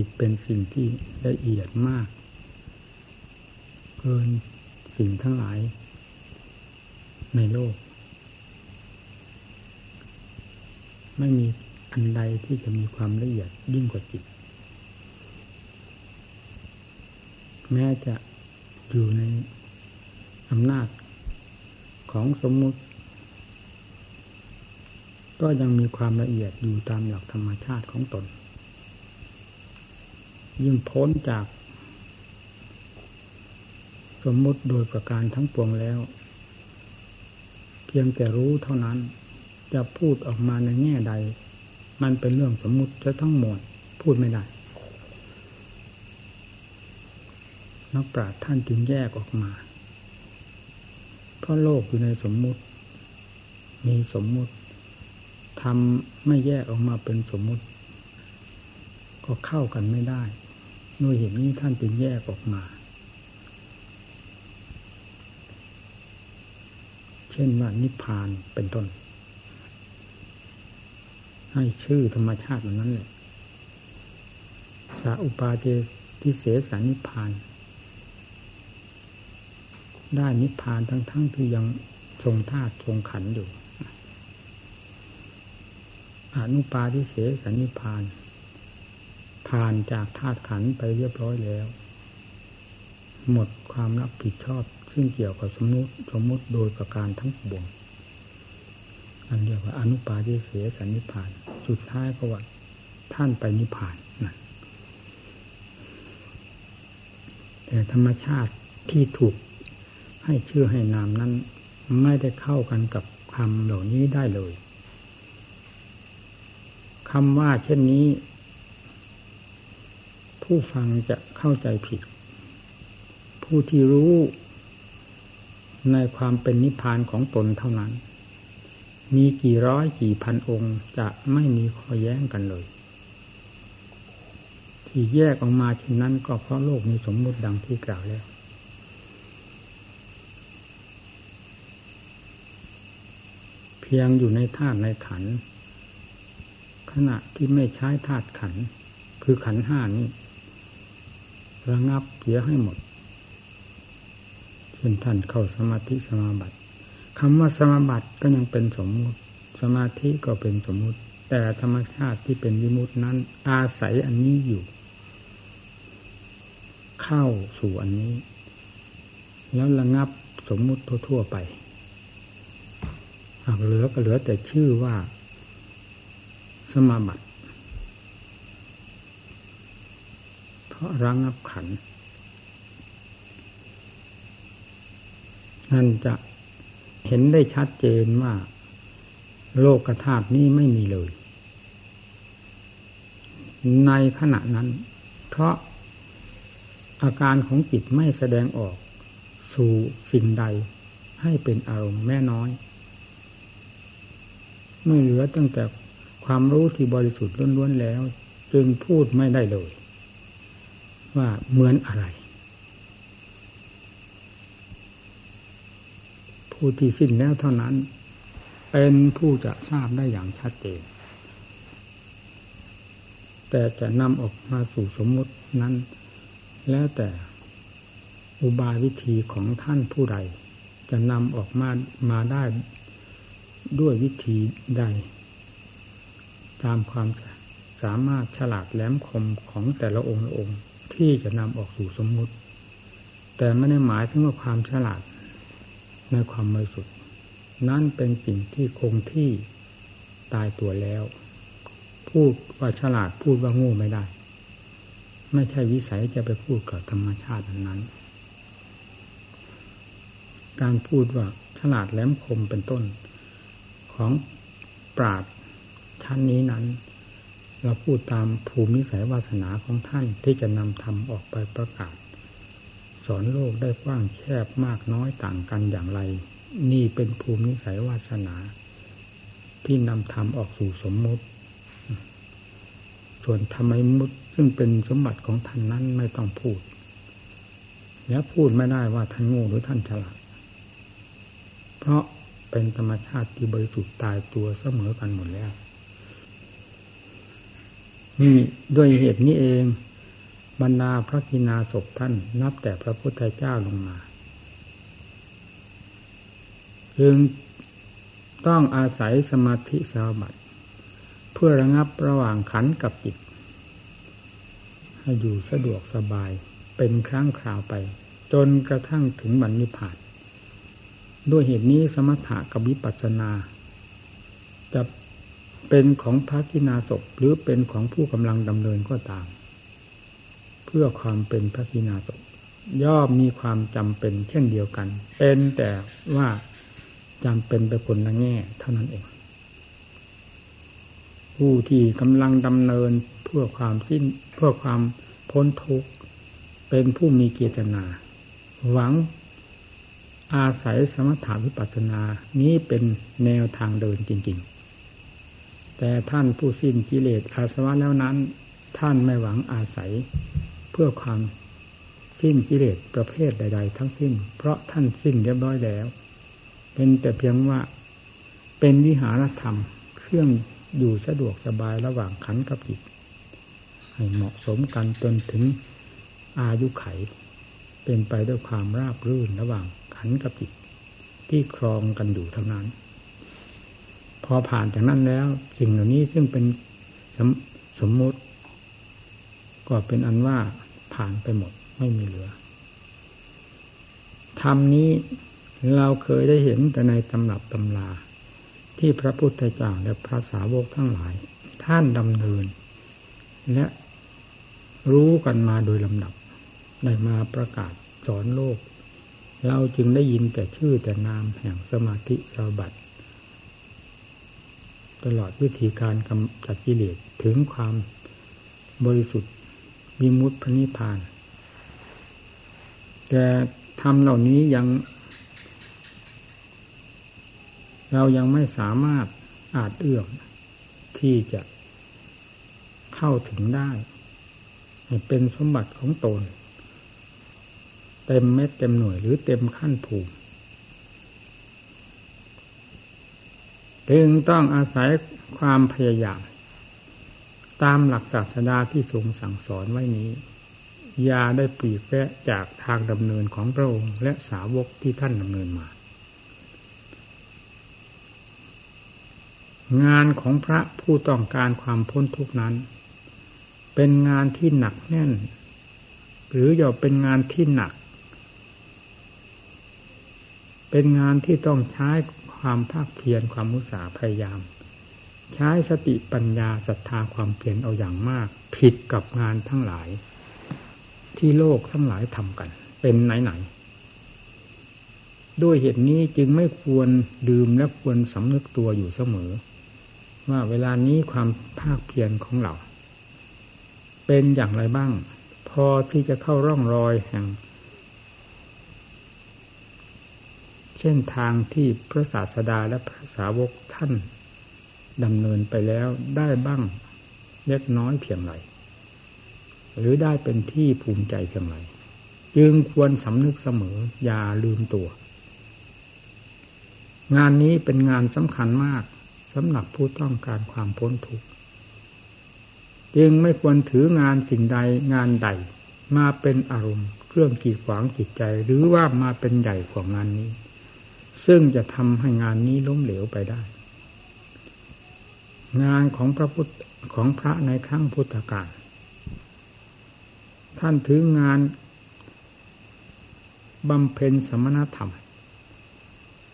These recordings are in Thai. จิตเป็นสิ่งที่ละเอียดมากเกินสิ่งทั้งหลายในโลกไม่มีอันใดที่จะมีความละเอียดยิ่งกว่าจิตแม้จะอยู่ในอำนาจของสมมุติก็ยังมีความละเอียดอยู่ตามหลักธรรมชาติของตนยิ่งพ้นจากสมมุติโดยประการทั้งปวงแล้วเพียงแต่รู้เท่านั้นจะพูดออกมาในแง่ใดมันเป็นเรื่องสมมุติจะทั้งหมดพูดไม่ได้นักปราชญ์ท่านจึงแยกออกมาเพราะโลกอยู่ในสมมุติมีสมมุติทำไม่แยกออกมาเป็นสมมุติก็เข้ากันไม่ได้ด้วยเหตุนี้ท่านจึงแยกออกมาเช่นว่านิพพานเป็นต้นให้ชื่อธรรมชาติแบบนั้นแหละสาอุปาเจติเสสนิพพานได้นิพพานทั้งที่ยังทรงธาตุทรงขันธ์อยู่อนุปาทิเสสนิพพานผ่านจากธาตุขันธ์ไปเรียบร้อยแล้วหมดความรับผิดชอบซึ่งเกี่ยวกับสมมุติโดยประการทั้งปวงอันเรียกว่าอนุปาทิเสสนิพพานสุดท้ายก็ว่าท่านไปนิพพานนะแต่ธรรมชาติที่ถูกให้ชื่อให้นามนั้นไม่ได้เข้ากันกับคำเหล่านี้ได้เลยคำว่าเช่นนี้ผู้ฟังจะเข้าใจผิดผู้ที่รู้ในความเป็นนิพพานของตนเท่านั้นมีกี่ร้อยกี่พันองค์จะไม่มีข้อแย้งกันเลยที่แยกออกมาเช่นนั้นก็เพราะโลกมีสมมุติดังที่กล่าวแล้วเพียงอยู่ในธาตุในขันธ์ขณะที่ไม่ใช้ธาตุขันธ์คือขันธ์ห้านี้ระงับเสียให้หมดเช่นท่านเข้าสมาธิสมาบัติคำว่าสมาบัติก็ยังเป็นสมมุติสมาธิก็เป็นสมมุติแต่ธรรมชาติที่เป็นวิมุตตินั้นอาศัยอันนี้อยู่เข้าสู่อันนี้แล้วระงับสมมุติทั่วๆไปหากเหลือก็เหลือแต่ชื่อว่าสมาบัติเพราะระงับขันธ์นั่นจะเห็นได้ชัดเจนว่าโลกธาตุนี้ไม่มีเลยในขณะนั้นเพราะอาการของจิตไม่แสดงออกสู่สิ่งใดให้เป็นอารมณ์แม้น้อยไม่เหลือตั้งแต่ความรู้ที่บริสุทธิ์ล้วนๆแล้วจึงพูดไม่ได้เลยว่าเหมือนอะไรผู้ที่สิ้นแล้วเท่านั้นเป็นผู้จะทราบได้อย่างชัดเจนแต่จะนำออกมาสู่สมมุตินั้นแล้วแต่อุบายวิธีของท่านผู้ใดจะนำออกมาได้ด้วยวิธีใดตามความสามารถฉลาดแหลมคมของแต่ละองค์ที่จะนำออกสู่สมมุติแต่ไม่ได้หมายถึงว่าความฉลาดในความบริสุทธิ์นั่นเป็นสิ่งที่คงที่ตายตัวแล้วพูดว่าฉลาดพูดว่าโง่ไม่ได้ไม่ใช่วิสัยจะไปพูดกับธรรมชาตินั้นการพูดว่าฉลาดแหลมคมเป็นต้นของปราชญ์ชั้นนี้นั้นเราพูดตามภูมินิสัยวาสนาของท่านที่จะนำธรรมออกไปประกาศสอนโลกได้กว้างแคบมากน้อยต่างกันอย่างไรนี่เป็นภูมินิสัยวาสนาที่นำธรรมออกสู่สมมุติส่วนธรรมวิมุตติซึ่งเป็นสมบัติของท่านนั้นไม่ต้องพูดและพูดไม่ได้ว่าท่านโง่หรือท่านฉลาดเพราะเป็นธรรมชาติที่บริสุทธิ์ตายตัวเสมอกันหมดแล้วนี่ด้วยเหตุนี้เอง บรรดาพระกินาศพท่านนับแต่พระพุทธเจ้าลงมาจึงต้องอาศัยสมาธิสมาบัติเพื่อระงับระหว่างขันธ์กับจิตให้อยู่สะดวกสบายเป็นครั้งคราวไปจนกระทั่งถึงบรรลุนิพพานด้วยเหตุนี้สมถะกับวิปัสสนาจะเป็นของพระกินาศพหรือเป็นของผู้กำลังดำเนินก็ตามเพื่อความเป็นพระกินาศพย่อมมีความจำเป็นเช่นเดียวกันเป็นแต่ว่าจำเป็นไปคนละแง่เท่านั้นเองผู้ที่กำลังดำเนินเพื่อความพ้นทุกข์เป็นผู้มีเจตนาหวังอาศัยสมถะวิปัสสนานี้เป็นแนวทางเดินจริงๆแต่ท่านผู้สิ้นกิเลสอาสวะแล้วนั้นท่านไม่หวังอาศัยเพื่อความสิ้นกิเลสประเภทใดๆทั้งสิ้นเพราะท่านสิ้นเรียบร้อยแล้วเป็นแต่เพียงว่าเป็นวิหารธรรมเครื่องอยู่สะดวกสบายระหว่างขันธ์กับจิตให้เหมาะสมกันจนถึงอายุไขเป็นไปด้วยความราบรื่นระหว่างขันธ์กับจิตที่ครองกันอยู่ทั้งนั้นพอผ่านจากนั้นแล้วสิ่งเหล่านี้ซึ่งเป็นสมมุติก็เป็นอันว่าผ่านไปหมดไม่มีเหลือธรรมนี้เราเคยได้เห็นแต่ในตำรับตำราที่พระพุทธเจ้าและพระสาวกทั้งหลายท่านดำเนินและรู้กันมาโดยลำดับได้มาประกาศสอนโลกเราจึงได้ยินแต่ชื่อแต่นามแห่งสมาธิสมาบัติตลอดวิธีการกำจัดกิเลสถึงความบริสุทธิ์วิมุตติพระนิพพานแต่ธรรมเหล่านี้เรายังไม่สามารถอาจเอื้อมที่จะเข้าถึงได้ให้เป็นสมบัติของตนเต็มเม็ดเต็มหน่วยหรือเต็มขั้นภูมิจึงต้องอาศัยความพยายามตามหลักศาสดาที่ทรงสั่งสอนไว้นี้อย่าได้ปลีกแวะจากทางดำเนินของพระองค์และสาวกที่ท่านดำเนินมางานของพระผู้ต้องการความพ้นทุกข์นั้นเป็นงานที่หนักแน่นหรืออย่าเป็นงานที่หนักเป็นงานที่ต้องใช้ความภาคเพียรความมุสาพยายามใช้สติปัญญาศรัทธาความเพียรเอาอย่างมากผิดกับงานทั้งหลายที่โลกทั้งหลายทำกันเป็นไหนด้วยเหตุนี้จึงไม่ควรดื่มและควรสำนึกตัวอยู่เสมอว่าเวลานี้ความภาคเพียรของเราเป็นอย่างไรบ้างพอที่จะเข้าร่องรอยแห่งเส้นทางที่พระศาสดาและพระสาวกท่านดำเนินไปแล้วได้บ้างเล็กน้อยเพียงไรหรือได้เป็นที่ภูมิใจเพียงไรจึงควรสำนึกเสมออย่าลืมตัวงานนี้เป็นงานสำคัญมากสำหรับผู้ต้องการความพ้นทุกข์จึงไม่ควรถืองานสิ่งใดงานใดมาเป็นอารมณ์เครื่องกีดขวางจิตใจหรือว่ามาเป็นใหญ่ของงานนี้ซึ่งจะทำให้งานนี้ล้มเหลวไปได้งานของพระในครั้งพุทธกาลท่านถืองานบำเพ็ญสมณธรรม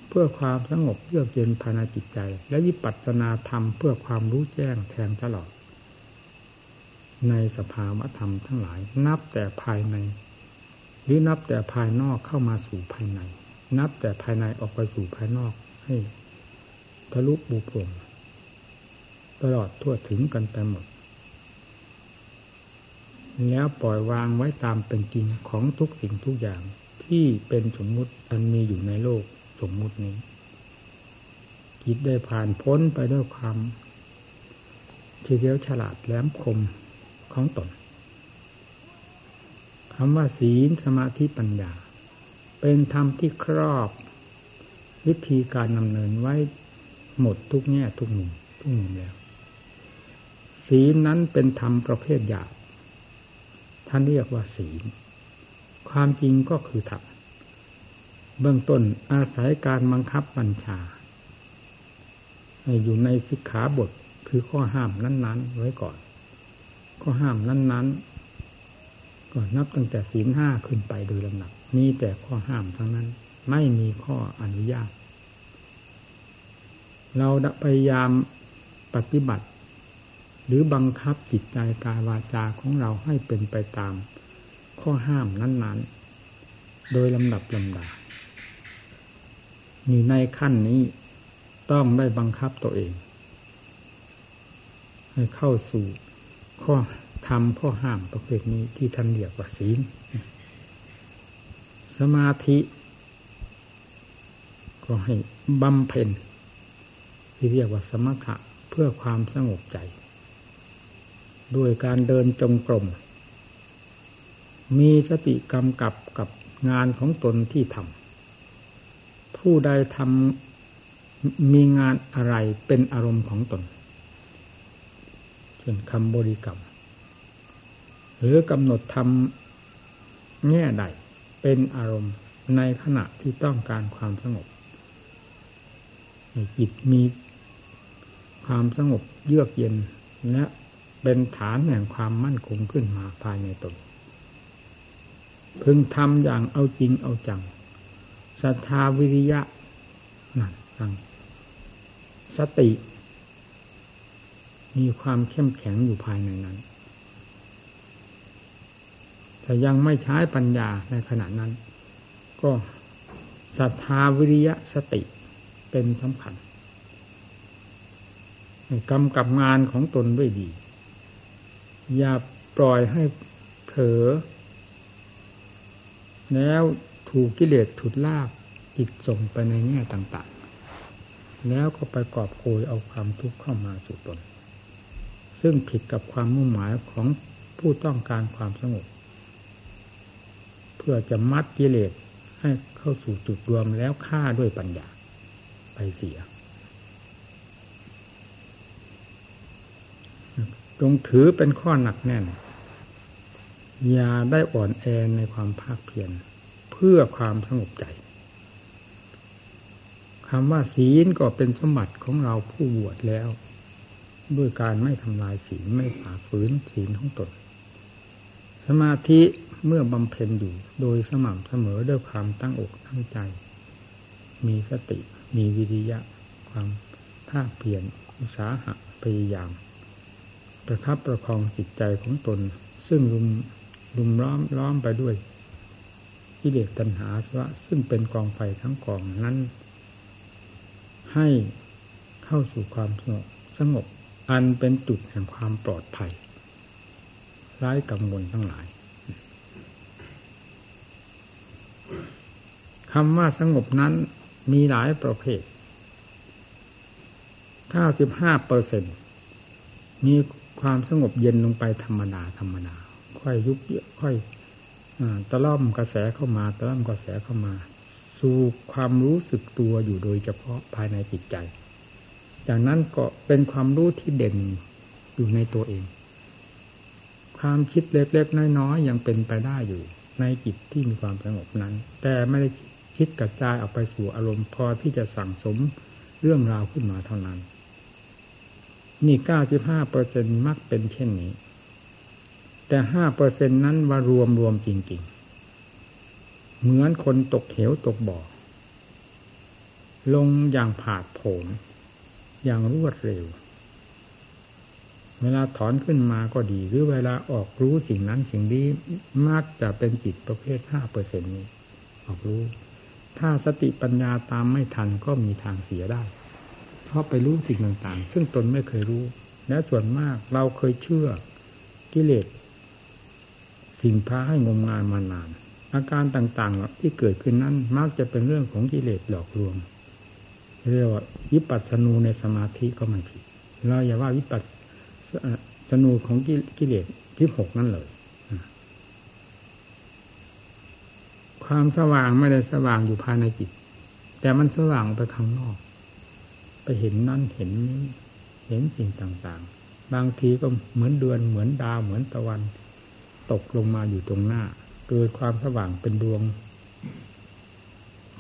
เพื่อความสงบเยือกเย็นภายในจิตใจและวิปัสสนาธรรมเพื่อความรู้แจ้งแทงตลอดในสภาวะธรรมทั้งหลายนับแต่ภายในหรือนับแต่ภายนอกเข้ามาสู่ภายในนับแต่ภายในออกไปสู่ภายนอกให้ทะลุปูพรมตลอดทั่วถึงกันไปหมดแล้วปล่อยวางไว้ตามเป็นจริงของทุกสิ่งทุกอย่างที่เป็นสมมุติอันมีอยู่ในโลกสมมุตินี้จิตได้ผ่านพ้นไปด้วยความเฉลียวฉลาดแหลมคมของตนคำว่าศีลสมาธิปัญญาเป็นธรรมที่ครอบวิธีการดำเนินไว้หมดทุกแง่ทุกมุมแล้วศีลนั้นเป็นธรรมประเภทหยาบ ท่านเรียกว่าศีลความจริงก็คือธรรมเบื้องต้นอาศัยการบังคับบัญชาให้อยู่ในสิกขาบทคือข้อห้ามนั้นๆไว้ก่อนข้อห้ามนั้นๆก็นับตั้งแต่ศีลห้าขึ้นไปโดยลำดับมีแต่ข้อห้ามทั้งนั้นไม่มีข้ออนุญาตเราพยายามปฏิบัติหรือบังคับจิตใจกายวาจาของเราให้เป็นไปตามข้อห้ามนั้นๆโดยลำดับลำดาอยู่ในขั้นนี้ต้องได้บังคับตัวเองให้เข้าสู่ข้อธรรมข้อห้ามประเภทนี้ที่ท่านเรียกว่าศีลสมาธิก็ให้บำเพ็ญที่เรียกว่าสมถะเพื่อความสงบใจด้วยการเดินจงกรมมีสติกำกับกับงานของตนที่ทำผู้ใดทำมีงานอะไรเป็นอารมณ์ของตนเช่นคำบริกรรมหรือกำหนดทำแง่ใดเป็นอารมณ์ในขณะที่ต้องการความสงบจิตมีความสงบเยือกเย็นและเป็นฐานแห่งความมั่นคงขึ้นมาภายในตนพึงทำอย่างเอาจริงเอาจังศรัทธาวิริยะนั่นตั้งสติมีความเข้มแข็งอยู่ภายในนั้นแต่ยังไม่ใช้ปัญญาในขณะนั้นก็ศรัทธาวิริยะสติเป็นสำคัญกำกับงานของตนด้วยดีอย่าปล่อยให้เผลอแล้วถูกกิเลสถุดลากจิตส่งไปในแง่ต่างๆแล้วก็ไปกอบโกยเอาความทุกข์เข้ามาสู่ตนซึ่งผิดกับความมุ่งหมายของผู้ต้องการความสงบเพื่อจะมัดกิเลสให้เข้าสู่จุดรวมแล้วฆ่าด้วยปัญญาไปเสียจงถือเป็นข้อหนักแน่นอย่าได้อ่อนแอในความภาคเพียรเพื่อความสงบใจคำว่าศีลก็เป็นสมบัติของเราผู้บวชแล้วด้วยการไม่ทำลายศีลไม่ฝ่าฝืนศีลของตนสมาธิเมื่อบำเพ็ญอยู่โดยสม่ำเสมอด้วยความตั้งอกตั้งใจมีสติมีวิริยะความภาคเพียรอุตสาหะพยายามประคับประคองจิตใจของตนซึ่งลุมล้อมไปด้วยกิเลสตัณหาอาสวะซึ่งเป็นกองไฟทั้งกองนั้นให้เข้าสู่ความสงบอันเป็นจุดแห่งความปลอดภัยไร้กังวลทั้งหลายคำว่าสงบนั้นมีหลายประเภท 95% มีความสงบเย็นลงไปธรรมดาค่อยยุบค่อยตะล่อมกระแสเข้ามาสู่ความรู้สึกตัวอยู่โดยเฉพาะภายในจิตใจจากนั้นก็เป็นความรู้ที่เด่นอยู่ในตัวเองความคิดเล็กๆน้อยๆยังเป็นไปได้อยู่ในจิตที่มีความสงบนั้นแต่ไม่ได้คิดกระจายออกไปสู่อารมณ์พอที่จะสั่งสมเรื่องราวขึ้นมาเท่านั้นนี่ 95% มักเป็นเช่นนี้แต่ 5% นั้นว่ารวมจริงๆเหมือนคนตกเหวตกบ่อลงอย่างผาดโผนอย่างรวดเร็วเวลาถอนขึ้นมาก็ดีหรือเวลาออกรู้สิ่งนั้นสิ่งนี้มักจะเป็นจิตประเภท 5% นี้ออกรู้ถ้าสติปัญญาตามไม่ทันก็มีทางเสียได้เพราะไปรู้สิ่งต่างๆซึ่งตนไม่เคยรู้และส่วนมากเราเคยเชื่อกิเลสสิ่งพาให้งมงายมานานอาการต่างๆที่เกิดขึ้นนั้นมักจะเป็นเรื่องของกิเลสหลอกลวงเรียกว่าวิปัสสนูในสมาธิก็ไม่ผิดเราอย่าว่าวิปัสสนูของกิเลส16นั่นเลยความสว่างไม่ได้สว่างอยู่ภายในจิตแต่มันสว่างไปข้างนอกไปเห็นนั่นเห็นนี้เห็นสิ่งต่างๆบางทีก็เหมือนเดือนเหมือนดาวเหมือนตะวัน ตกลงมาอยู่ตรงหน้าเกิดความสว่างเป็นดวง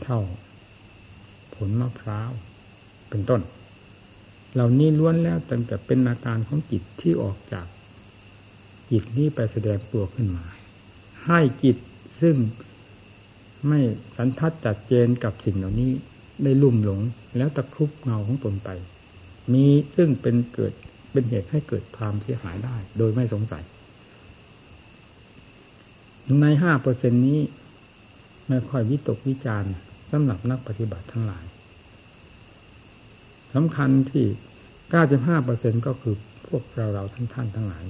เท่าผลมะพร้าวเป็นต้นเหล่านี้ล้วนแล้วตั้งแต่เป็นอาการของจิตที่ออกจากจิตนี้ไปแสดงตัวขึ้นมาให้จิตซึ่งไม่สันทัดจัดเจนกับสิ่งเหล่านี้ได้ลุ่มหลงแล้วตะครุบเงาของตนไปมีซึ่งเป็นเกิดเป็นเหตุให้เกิดความเสียหายได้โดยไม่สงสัยใน 5% นี้ไม่ค่อยวิตกวิจารณ์สำหรับนักปฏิบัติทั้งหลายสำคัญที่ 95% ก็คือพวกเราๆท่านๆทั้งหลาย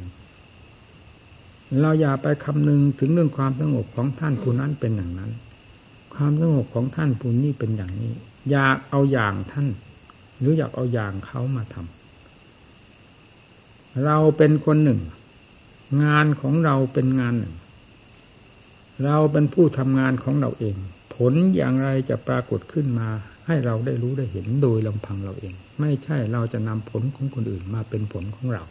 เราอย่าไปคำนึงถึงเรื่องความสงบของท่านผู้นั้นเป็นอย่างนั้นความสงบของท่านผู้นี้เป็นอย่างนี้อยากเอาอย่างท่านหรืออยากเอาอย่างเขามาทำเราเป็นคนหนึ่งงานของเราเป็นงานหนึ่งเราเป็นผู้ทำงานของเราเองผลอย่างไรจะปรากฏขึ้นมาให้เราได้รู้ได้เห็นโดยลำพังเราเองไม่ใช่เราจะนำผลของคนอื่นมาเป็นผลของเรา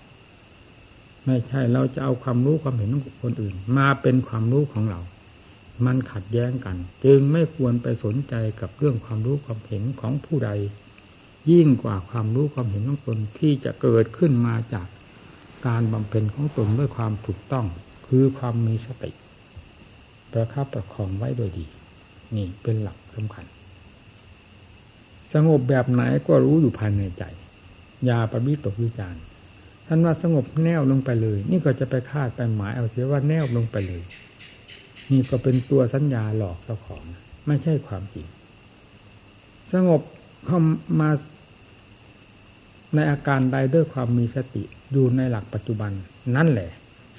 ไม่ใช่เราจะเอาความรู้ความเห็นของคนอื่นมาเป็นความรู้ของเรามันขัดแย้งกันจึงไม่ควรไปสนใจกับเรื่องความรู้ความเห็นของผู้ใดยิ่งกว่าความรู้ความเห็นของตนที่จะเกิดขึ้นมาจากการบำเพ็ญของตนด้วยความถูกต้องคือความมีสติประคับประคองไว้โดยดีนี่เป็นหลักสำคัญสงบแบบไหนก็รู้อยู่ภายในใจอย่าไปวิตกวิจารณ์ท่านว่าสงบแน่วลงไปเลยนี่ก็จะไปคาดไปหมายเอาเสียว่าแน่วลงไปเลยนี่ก็เป็นตัวสัญญาหลอกเจ้าของไม่ใช่ความจริงสงบเข้ามาในอาการใดด้วยความมีสติอยู่ในหลักปัจจุบันนั่นแหละ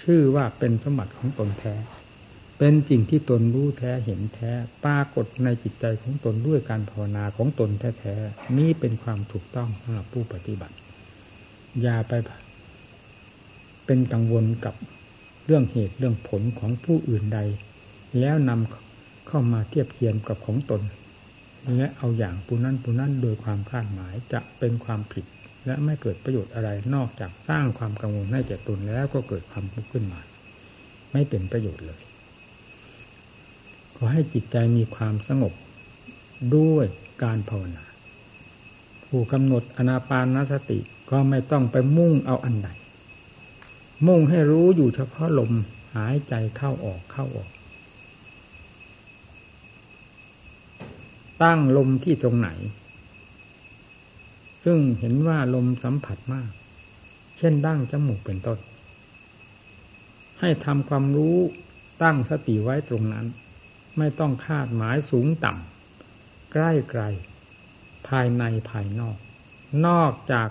ชื่อว่าเป็นสมบัติของตนแท้เป็นสิ่งที่ตนรู้แท้เห็นแท้ปรากฏในจิตใจของตนด้วยการภาวนาของตนแท้ๆนี่เป็นความถูกต้องสำหรับผู้ปฏิบัติอย่าไปเป็นกังวลกับเรื่องเหตุเรื่องผลของผู้อื่นใดแล้วนำเข้ามาเทียบเทียมกับของตนและเอาอย่างผู้นั้นโดยความคาดหมายจะเป็นความผิดและไม่เกิดประโยชน์อะไรนอกจากสร้างความกังวลให้แก่ตนแล้วก็เกิดความทุกข์ขึ้นมาไม่เป็นประโยชน์เลยขอให้จิตใจมีความสงบด้วยการภาวนาผู้กำหนดอนาปานสติก็ไม่ต้องไปมุ่งเอาอันใดมุ่งให้รู้อยู่เฉพาะลมหายใจเข้าออกตั้งลมที่ตรงไหนซึ่งเห็นว่าลมสัมผัสมากเช่นดั้งจมูกเป็นต้นให้ทำความรู้ตั้งสติไว้ตรงนั้นไม่ต้องคาดหมายสูงต่ำใกล้ไกลภายในภายนอกนอกจาก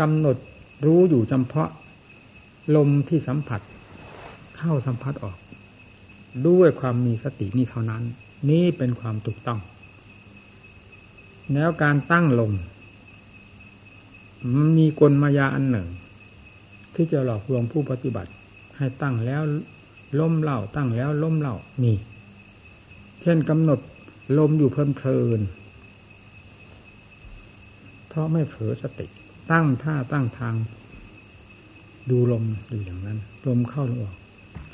กำหนดรู้อยู่เฉพาะลมที่สัมผัสเข้าสัมผัสออกด้วยความมีสตินี่เท่านั้นนี่เป็นความถูกต้องแล้วการตั้งลมมันมีกลมายาอันหนึ่งที่จะหลอกลวงผู้ปฏิบัติให้ตั้งแล้วล้มเล่าตั้งแล้วล้มเล่ามีเช่นกำหนดลมอยู่เพลินเพราะไม่เผลอสติตั้งท่าตั้งทางดูลมอยู่อย่างนั้นลมเข้าลมออก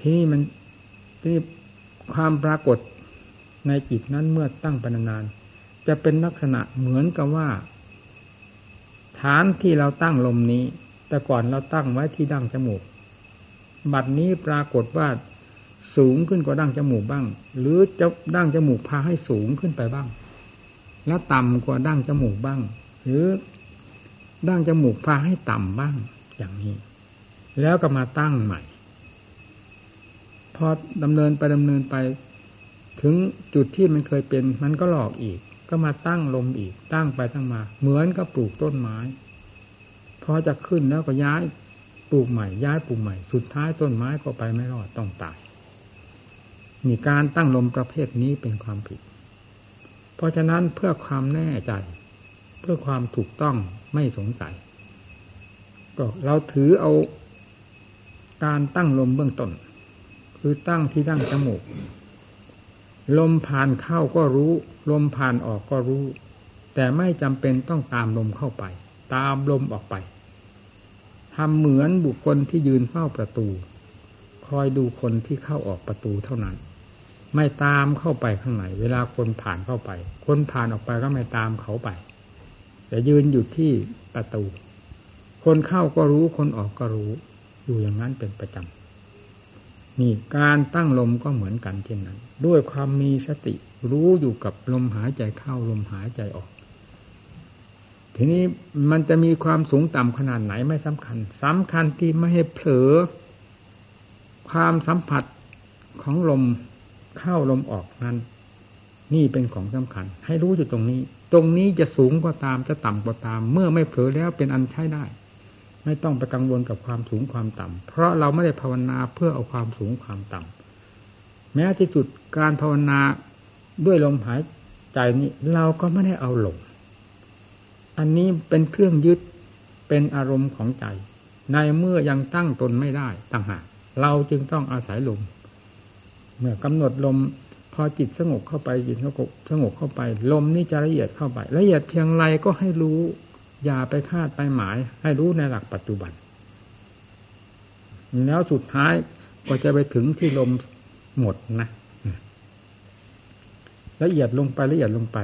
ที่ความปรากฏในจิตนั้นเมื่อตั้งไปนานๆจะเป็นลักษณะเหมือนกับว่าฐานที่เราตั้งลมนี้แต่ก่อนเราตั้งไว้ที่ดั้งจมูกบัดนี้ปรากฏว่าสูงขึ้นกว่าดั้งจมูกบ้างหรือจะดั้งจมูกพาให้สูงขึ้นไปบ้างแล้วต่ำกว่าดั้งจมูกบ้างหรือดั้งจมูกพาให้ต่ำบ้างอย่างนี้แล้วก็มาตั้งใหม่พอดำเนินไปถึงจุดที่มันเคยเป็นมันก็หลอกอีกก็มาตั้งลมอีกตั้งไปตั้งมาเหมือนกับปลูกต้นไม้พอจะขึ้นแล้วก็ย้ายปลูกใหม่สุดท้ายต้นไม้ก็ไปไม่รอดต้องตายนี่การตั้งลมประเภทนี้เป็นความผิดเพราะฉะนั้นเพื่อความแน่ใจเพื่อความถูกต้องไม่สงสัยก็เราถือเอาการตั้งลมเบื้องต้นคือตั้งที่ดั้งจมูกลมผ่านเข้าก็รู้ลมผ่านออกก็รู้แต่ไม่จำเป็นต้องตามลมเข้าไปตามลมออกไปทำเหมือนบุคคลที่ยืนเฝ้าประตูค อยดูคนที่เข้าออกประตูเท่านั้นไม่ตามเข้าไปข้างในเวลาคนผ่านเข้าไปคนผ่านออกไปก็ไม่ตามเขาไปแต่ยืนอยู่ที่ประตูคนเข้าก็รู้คนออกก็รู้อยู่อย่างนั้นเป็นประจำนี่การตั้งลมก็เหมือนกันเช่นนั้นด้วยความมีสติรู้อยู่กับลมหายใจเข้าลมหายใจออกทีนี้มันจะมีความสูงต่ำขนาดไหนไม่สำคัญสำคัญที่ไม่ให้เผลอความสัมผัสของลมเข้าลมออกนั้นนี่เป็นของสำคัญให้รู้อยู่ตรงนี้ตรงนี้จะสูงก็ตามจะต่ำก็ตามเมื่อไม่เผลอแล้วเป็นอันใช้ได้ไม่ต้องไปกังวลกับความสูงความต่ำเพราะเราไม่ได้ภาวนาเพื่อเอาความสูงความต่ำแม้ที่สุดการภาวนาด้วยลมหายใจนี้เราก็ไม่ได้เอาหลงอันนี้เป็นเครื่องยึดเป็นอารมณ์ของใจในเมื่อยังตั้งตนไม่ได้ต่างหากเราจึงต้องอาศัยลมเมื่อกำหนดลมพอจิตสงบเข้าไปจิตสงบเข้าไปลมนี่จะละเอียดเข้าไปละเอียดเพียงไรก็ให้รู้อย่าไปคาดไปหมายให้รู้ในหลักปัจจุบันแล้วสุดท้ายก็จะไปถึงที่ลมหมดนะละเอียดลงไปละเอียดลงไป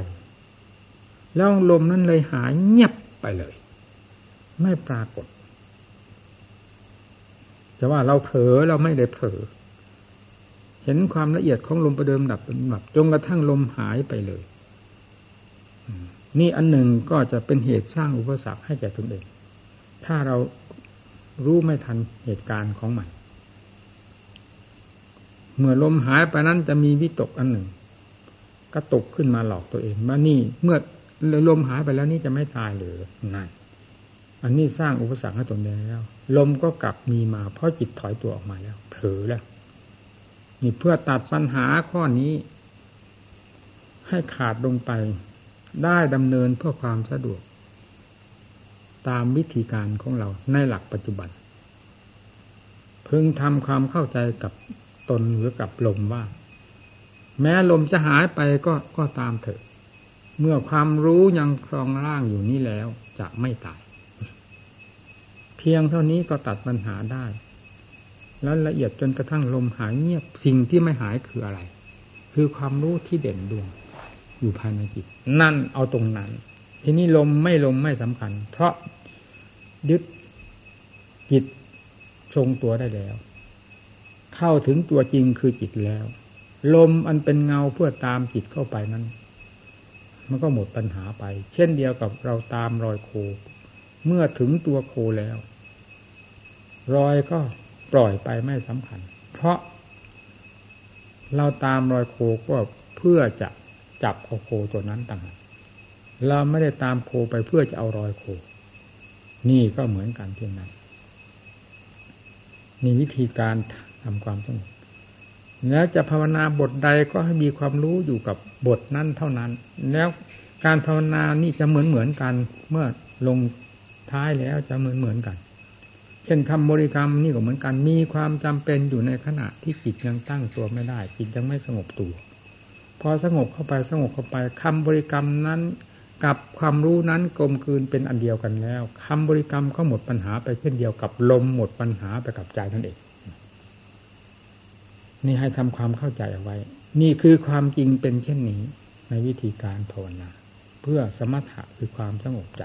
แล้วลมนั้นเลยหายเงียบไปเลยไม่ปรากฏแต่ว่าเราเผลอเราไม่ได้เผลอเห็นความละเอียดของลมประเดิมดับเป็นดับจนกระทั่งลมหายไปเลยนี่อันหนึ่งก็จะเป็นเหตุสร้างอุปสรรคให้แก่ตนเองถ้าเรารู้ไม่ทันเหตุการณ์ของมันเมื่อลมหายไปนั้นจะมีวิตกอันหนึ่งกระตุกขึ้นมาหลอกตัวเองว่านี่เมื่อลมหายไปแล้วนี่จะไม่ตายหรือนั่นอันนี้สร้างอุปสรรคให้ตนเองแล้วลมก็กลับมีมาเพราะจิตถอยตัวออกมาแล้วเผลอแล้วนี่เพื่อตัดปัญหาข้อนี้ให้ขาดลงไปได้ดำเนินเพื่อความสะดวกตามวิธีการของเราในหลักปัจจุบันพึงทำความเข้าใจกับตนหรือกับลมว่าแม้ลมจะหายไปก็ตามเถอะเมื่อความรู้ยังครองร่างอยู่นี้แล้วจะไม่ตายเพียงเท่านี้ก็ตัดปัญหาได้แล้วละเอียดจนกระทั่งลมหายเงียบสิ่งที่ไม่หายคืออะไรคือความรู้ที่เด่นดวงอยู่ภายในจิตนั่นเอาตรงนั้นทีนี้ลมไม่สำคัญเพราะยึดจิตทรงตัวได้แล้วเข้าถึงตัวจริงคือจิตแล้วลมอันเป็นเงาเพื่อตามจิตเข้าไปนั้นมันก็หมดปัญหาไปเช่นเดียวกับเราตามรอยโคเมื่อถึงตัวโคแล้วรอยก็ปล่อยไปไม่สำคัญเพราะเราตามรอยโคก็เพื่อจะจับเอาโคตัวนั้นต่างหากเราไม่ได้ตามโคไปเพื่อจะเอารอยโคนี่ก็เหมือนกันเพียงนั้นนี่วิธีการทำความสงบแล้วจะภาวนาบทใดก็ให้มีความรู้อยู่กับบทนั้นเท่านั้นแล้วการภาวนานี่จะเหมือนกันเมื่อลงท้ายแล้วจะเหมือนกันเช่นคำบริกรรมนี่ก็เหมือนกันมีความจำเป็นอยู่ในขณะที่จิตยังตั้งตัวไม่ได้จิตยังไม่สงบตัวพอสงบเข้าไปคำบริกรรมนั้นกับความรู้นั้นกลมกลืนเป็นอันเดียวกันแล้วคำบริกรรมก็หมดปัญหาไปเช่นเดียวกับลมหมดปัญหาไปกับใจนั่นเองนี่ให้ทำความเข้าใจเอาไว้นี่คือความจริงเป็นเช่นนี้ในวิธีการภาวนาเพื่อสมถะคือความสงบใจ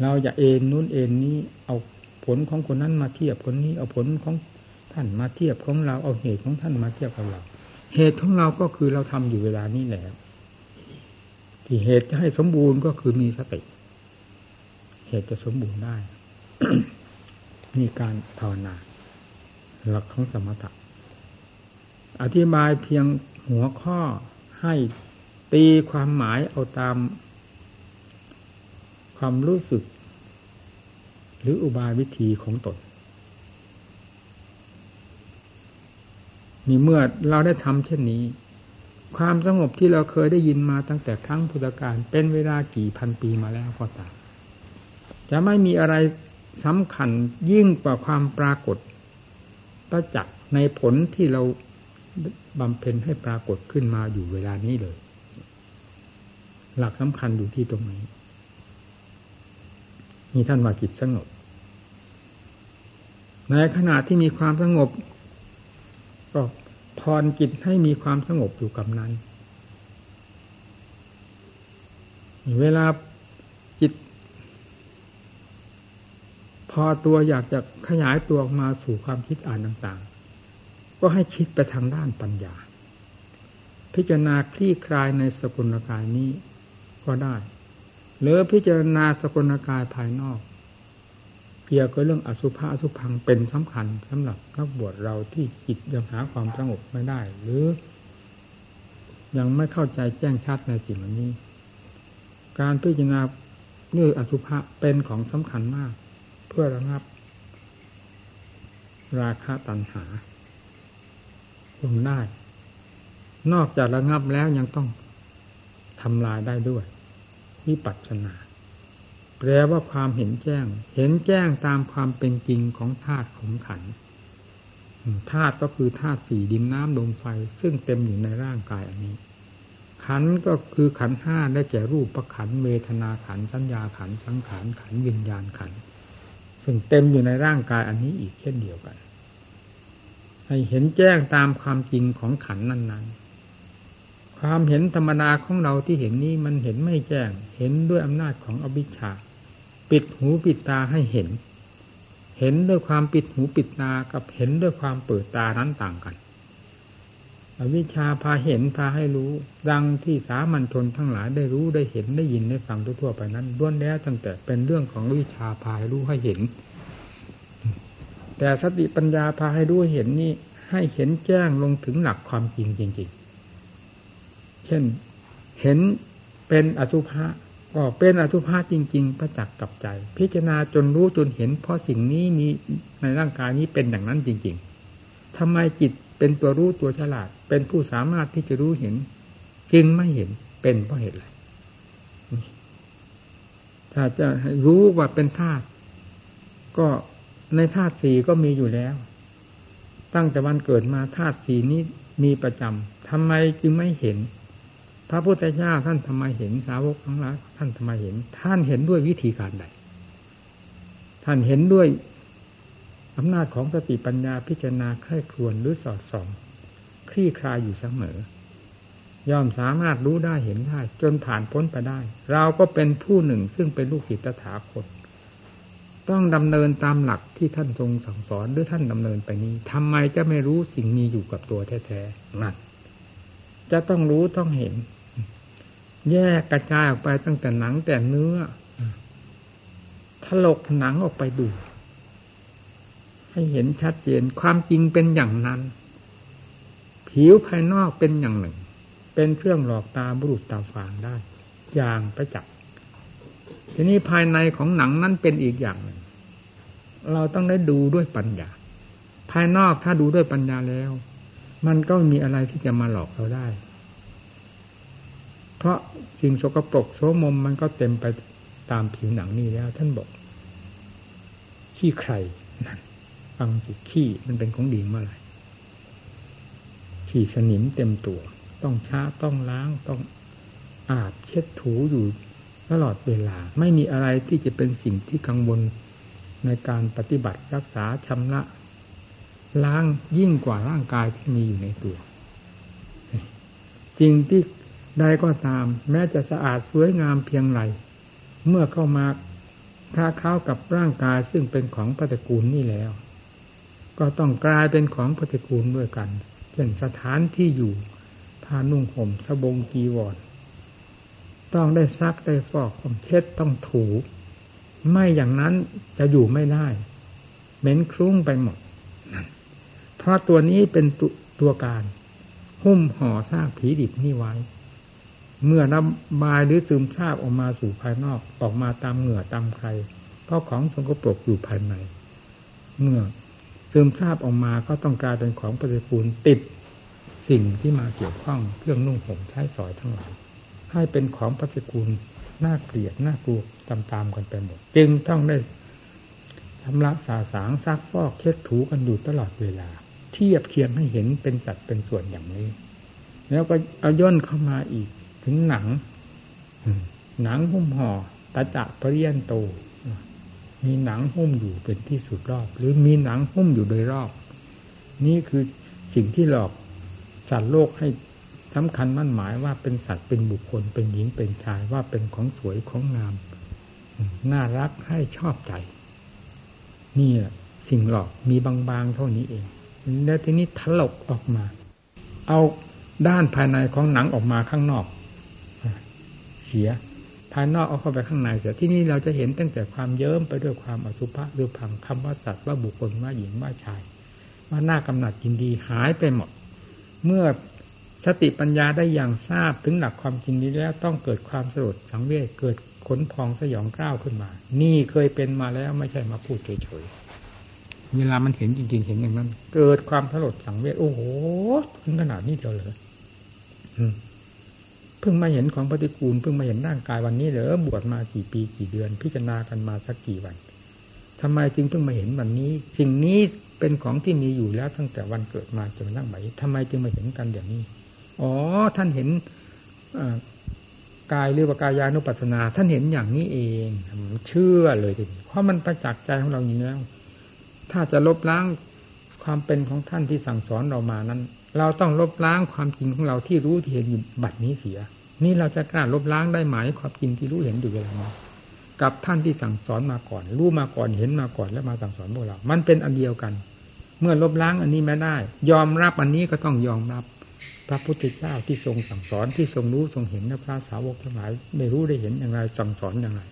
เราอย่าเอ็นนู้นเอ็นนี้เอาผลของคนนั้นมาเทียบคนนี้เอาผลของท่านมาเทียบของเราเอาเหตุของท่านมาเทียบกับเราเหตุของเราก็คือเราทำอยู่เวลานี้แหละที่เหตุจะให้สมบูรณ์ก็คือมีสติเหตุจะสมบูรณ์ได้ นี่การภาวนาหลักของสมถะอธิบายเพียงหัวข้อให้ตีความหมายเอาตามความรู้สึกหรืออุบายวิธีของตนนี่เมื่อเราได้ทำเช่นนี้ความสงบที่เราเคยได้ยินมาตั้งแต่ครั้งพุทธกาลเป็นเวลากี่พันปีมาแล้วก็ตามจะไม่มีอะไรสำคัญยิ่งกว่าความปรากฏประจักษ์ในผลที่เราบำเพ็ญให้ปรากฏขึ้นมาอยู่เวลานี้เลยหลักสำคัญอยู่ที่ตรงนี้มีท่านว่าจิตสงบในขณะที่มีความสงบ ก็พรจิตให้มีความสงบอยู่กับนั้นเวลาจิตพอตัวอยากจะขยายตัวออกมาสู่ความคิดอ่านต่างๆก็ให้คิดไปทางด้านปัญญาพิจารณาคลี่คลายในสกุลกายนี้ก็ได้หรือพิจารณาสกุลกายภายนอกเกี่ยวกับเรื่องอสุภะอสุพังเป็นสำคัญสำหรับนักบวชเราที่จิตยังหาความสงบไม่ได้หรือยังไม่เข้าใจแจ้งชัดในสิ่งนี้การพิจารณาเรื่องอสุภะเป็นของสำคัญมากเพื่อระงับราคะตัณหาลงได้นอกจากระงับแล้วยังต้องทำลายได้ด้วยวิปัสสนาแปลว่าความเห็นแจ้งเห็นแจ้งตามความเป็นจริงของธาตุของขันธ์ธาตุก็คือธาตุสี่ดินน้ำลมไฟซึ่งเต็มอยู่ในร่างกายอันนี้ขันธ์ก็คือขันธ์ห้าได้แก่รูปขันธ์เวทนาขันธ์สัญญาขันธ์สังขารขันธ์วิญญาณขันธ์ซึ่งเต็มอยู่ในร่างกายอันนี้อีกเช่นเดียวกันให้เห็นแจ้งตามความจริงของขันธ์นั้นๆความเห็นธรรมดาของเราที่เห็นนี้มันเห็นไม่แจ้งเห็นด้วยอำนาจของอวิชชาปิดหูปิดตาให้เห็นเห็นด้วยความปิดหูปิดตากับเห็นด้วยความเปิดตานั้นต่างกันอวิชชาพาเห็นพาให้รู้ดังที่สามัญชนทั้งหลายได้รู้ได้เห็นได้ยินได้ฟังทั่วๆไปนั้นล้วนแล้วตั้งแต่เป็นเรื่องของอวิชชาพาให้รู้ให้เห็นแต่สติปัญญาพาให้รู้เห็นนี้ให้เห็นแจ้งลงถึงหลักความจริงจริงเช่นเห็นเป็นอสุภะก็เป็นอสุภะจริงๆประจักษ์กับใจพิจารณาจนรู้จนเห็นเพราะสิ่งนี้มีในร่างกายนี้เป็นอย่างนั้นจริงๆทำไมจิตเป็นตัวรู้ตัวฉลาดเป็นผู้สามารถที่จะรู้เห็นจึงไม่เห็นเป็นเพราะเหตุอะไรถ้าจะรู้ว่าเป็นธาตุก็ในธาตุสี่ก็มีอยู่แล้วตั้งแต่วันเกิดมาธาตุสี่นี้มีประจำทำไมจึงไม่เห็นพระพุทธเจ้าท่านทำไมเห็นสาวกทั้งหลายท่านทำไมเห็นท่านเห็นด้วยวิธีการใดท่านเห็นด้วยอำนาจของสติปัญญาพิจารณาใคร่ครวญหรือสอดส่องคลี่คลายอยู่เสมอย่อมสามารถรู้ได้เห็นได้จนผ่านพ้นไปได้เราก็เป็นผู้หนึ่งซึ่งเป็นลูกศิษย์ตถาคตต้องดำเนินตามหลักที่ท่านทรงสั่งสอนหรือท่านดำเนินไปนี้ทำไมจะไม่รู้สิ่งมีอยู่กับตัวแท้ๆนั่นจะต้องรู้ต้องเห็นแยกกระจายออกไปตั้งแต่หนังแต่เนื้อถลกหนังออกไปดูให้เห็นชัดเจนความจริงเป็นอย่างนั้นผิวภายนอกเป็นอย่างหนึ่งเป็นเครื่องหลอกตาบุรุษตาฝางได้อย่างประจักษ์ทีนี้ภายในของหนังนั้นเป็นอีกอย่างหนึ่งเราต้องได้ดูด้วยปัญญาภายนอกถ้าดูด้วยปัญญาแล้วมันก็มีอะไรที่จะมาหลอกเราได้เพราะสิ่งสกปรกโสมมมันก็เต็มไปตามผิวหนังนี่แล้วท่านบอกขี้ใครนั่นฟังสิขี้มันเป็นของดีเมื่อไหร่ขี้สนิมเต็มตัวต้องช้าต้องล้างต้องอาบเช็ดถูอยู่ตลอดเวลาไม่มีอะไรที่จะเป็นสิ่งที่กังวลในการปฏิบัติรักษาชำระล้างยิ่งกว่าร่างกายที่มีอยู่ในตัวจริงที่ใดก็ตามแม้จะสะอาดสวยงามเพียงไรเมื่อเข้ามาค้าเข้ากับร่างกายซึ่งเป็นของปฏิกูลนี่แล้วก็ต้องกลายเป็นของปฏิกูลด้วยกันเช่นสถานที่อยู่ผ้านุ่งห่มสบงกีวรต้องได้ซักได้ฟอกต้องเช็ดต้องถูไม่อย่างนั้นจะอยู่ไม่ได้เหม็นคลุ้งไปหมดเพราะตัวนี้เป็นตัวการหุ้มห่อซากผีดิบนี่ไว้เมื่อน้ำบายหรือซึมซาบออกมาสู่ภายนอกออกมาตามเหงื่อตามใครเพราะของสกปรกอยู่ภายในเมื่อซึมซาบออกมาก็ต้องกลายเป็นของปฏิกูลติดสิ่งที่มาเกี่ยวข้องเครื่องนุ่งห่มใช้สอยทั้งหลายให้เป็นของปฏิกูลน่าเกลียดน่ากลัวตามๆกันไปหมดจึงต้องได้ทำละสาสางซักฟอกเช็ดถูกันอยู่ตลอดเวลาเทียบเคียงให้เห็นเป็นสัดเป็นส่วนอย่างนี้แล้วก็เอาย่นเข้ามาอีกถึงหนังหุ้มห่อตะจะปะเรียนโตมีหนังหุ้มอยู่เป็นที่สุดรอบหรือมีหนังหุ้มอยู่โดยรอบนี่คือ สิ่งที่หลอกสัตว์โลกให้สำคัญมั่นหมายว่าเป็นสัตว์เป็นบุคคลเป็นหญิงเป็นชายว่าเป็นของสวยของงามน่ารักให้ชอบใจนี่สิ่งหลอกมีบางๆเท่านี้เองแล้วทีนี้ถลกออกมาเอาด้านภายในของหนังออกมาข้างนอกเสียภายนอกเอาเข้าไปข้างในเสียที่นี่เราจะเห็นตั้งแต่ความเยิ้มไปด้วยความอสุภะหรือพังคำว่าสัตว์ว่าบุคคลว่าหญิงว่าชายว่าน่ากำหนัดยินดีหายไปหมดเมื่อสติปัญญาได้อย่างทราบถึงหลักความจริงนี้แล้วต้องเกิดความสลดสังเวชเกิดขนพองสยองกล้าวขึ้นมานี่เคยเป็นมาแล้วไม่ใช่มาพูดเฉยๆเวลามันเห็นจริงๆเห็นอย่างนั้นเกิดความสลดสังเวชโอ้โหถึงขนาดนี้เดียวเลยเพิ่งมาเห็นของปฏิกูลเพิ่งมาเห็นร่างกายวันนี้เหรอบวชมากี่ปีกี่เดือนพิจารณากันมาสักกี่วันทำไมจึงเพิ่งมาเห็นวันนี้สิ่งนี้เป็นของที่มีอยู่แล้วตั้งแต่วันเกิดมาจนนั่งไหมทำไมจึงมาเห็นกันอย่างนี้อ๋อท่านเห็นกายหรือว่ากายานุปัสสนาท่านเห็นอย่างนี้เองเชื่อเลยทีเพราะมันประจักษ์ใจของเราอยู่แล้วถ้าจะลบล้างความเป็นของท่านที่สั่งสอนเรามานั้นเราต้องลบล้างความจริงของเราที่รู้ที่เห็นอยู่บัดนี้เสียนี่เราจะกล้าลบล้างได้ไหมความจริงที่รู้เห็นอยู่เวลานี้กับท่านที่สั่งสอนมาก่อนรู้มาก่อนเห็นมาก่อนแล้วมาสั่งสอนพวกเรามันเป็นอันเดียวกันเมื่อลบล้างอันนี้ไม่ได้ยอมรับอันนี้ก็ต้องยอมรับพระพุทธเจ้าที่ทรงสั่งสอนที่ทรงรู้ทรงเห็นและพระสาวกทั้งหลายได้รู้ได้เห็นอย่างไรสั่งสอนอย่างไร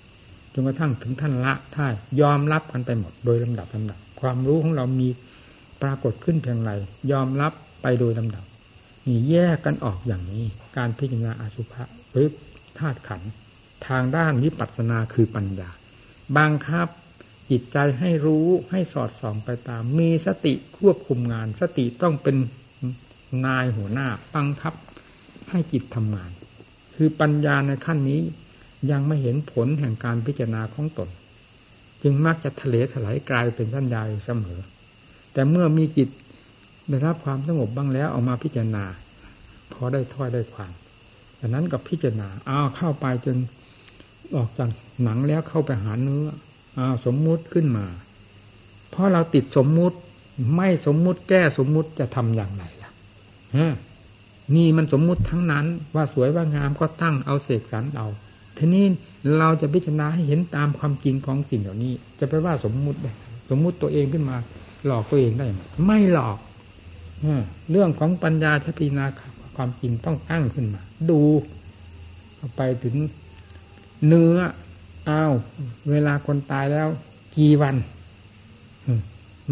จนกระทั่งถึงท่านละท่านยอมรับกันไปหมดโดยลำดับลำดับความรู้ของเรามีปรากฏขึ้นเพียงไรยอมรับไปโดยลำดับนี่แยกกันออกอย่างนี้การพิจารณาอสุภะหรือธาตุขันธ์ทางด้านวิปัสสนาคือปัญญาบังคับจิตใจให้รู้ให้สอดส่องไปตามมีสติควบคุมงานสติต้องเป็นนายหัวหน้าบังคับให้จิตทำงานคือปัญญาในขั้นนี้ยังไม่เห็นผลแห่งการพิจารณาของตนจึงมักจะทะเลถลายกลายเป็นสัญญาอยู่เสมอแต่เมื่อมีจิตได้รับความสงบบ้างแล้วออกมาพิจารณาพอได้ถ้อยได้ความดังนั้นกับพิจารณาเข้าไปจนออกจากหนังแล้วเข้าไปหาเนื้อสมมุติขึ้นมาเพราะเราติดสมมุติไม่สมมุติแก้สมมุติจะทำอย่างไรล่ะนี่มันสมมุติทั้งนั้นว่าสวยว่างามก็ตั้งเอาเสกสรรเอาทีนี้เราจะพิจารณาให้เห็นตามความจริงของสิ่งเหล่านี้จะไปว่าสมมุติได้สมมุติตัวเองขึ้นมาหลอกตัวเองได้ไม่หลอกเรื่องของปัญญาทัศนาความจริงต้องตั้งขึ้นมาดูไปถึงเนื้อเวลาคนตายแล้วกี่วัน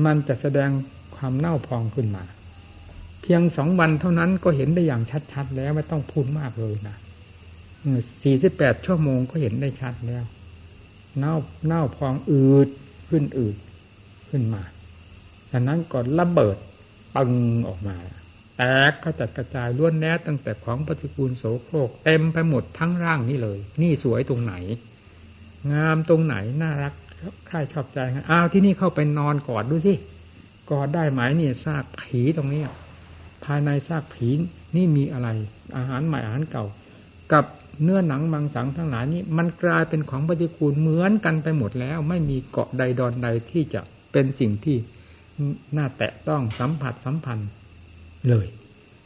มันจะแสดงความเน่าพองขึ้นมาเพียง2 วันเท่านั้นก็เห็นได้อย่างชัดๆแล้วไม่ต้องพูดมากเลยนะ48 ชั่วโมงก็เห็นได้ชัดแล้วเน่าพองอืดขึ้นมาจากนั้นก็ระเบิดปังออกมาแตกกระจัดกระจายล้วนแน่ตั้งแต่ของปฏิกูลโสโครกเต็มไปหมดทั้งร่างนี่เลยนี่สวยตรงไหนงามตรงไหนน่ารักใครชอบใจที่นี่เข้าไปนอนกอดดูสิกอดได้ไหมนี่ซากผีตรงนี้ภายในซากผีนี่มีอะไรอาหารใหม่อาหารเก่ากับเนื้อหนังมังสังทั้งหลายนี่มันกลายเป็นของปฏิกูลเหมือนกันไปหมดแล้วไม่มีเกาะใดดอนใดที่จะเป็นสิ่งที่น่าแตะต้องสัมผัสสัมพันธ์เลย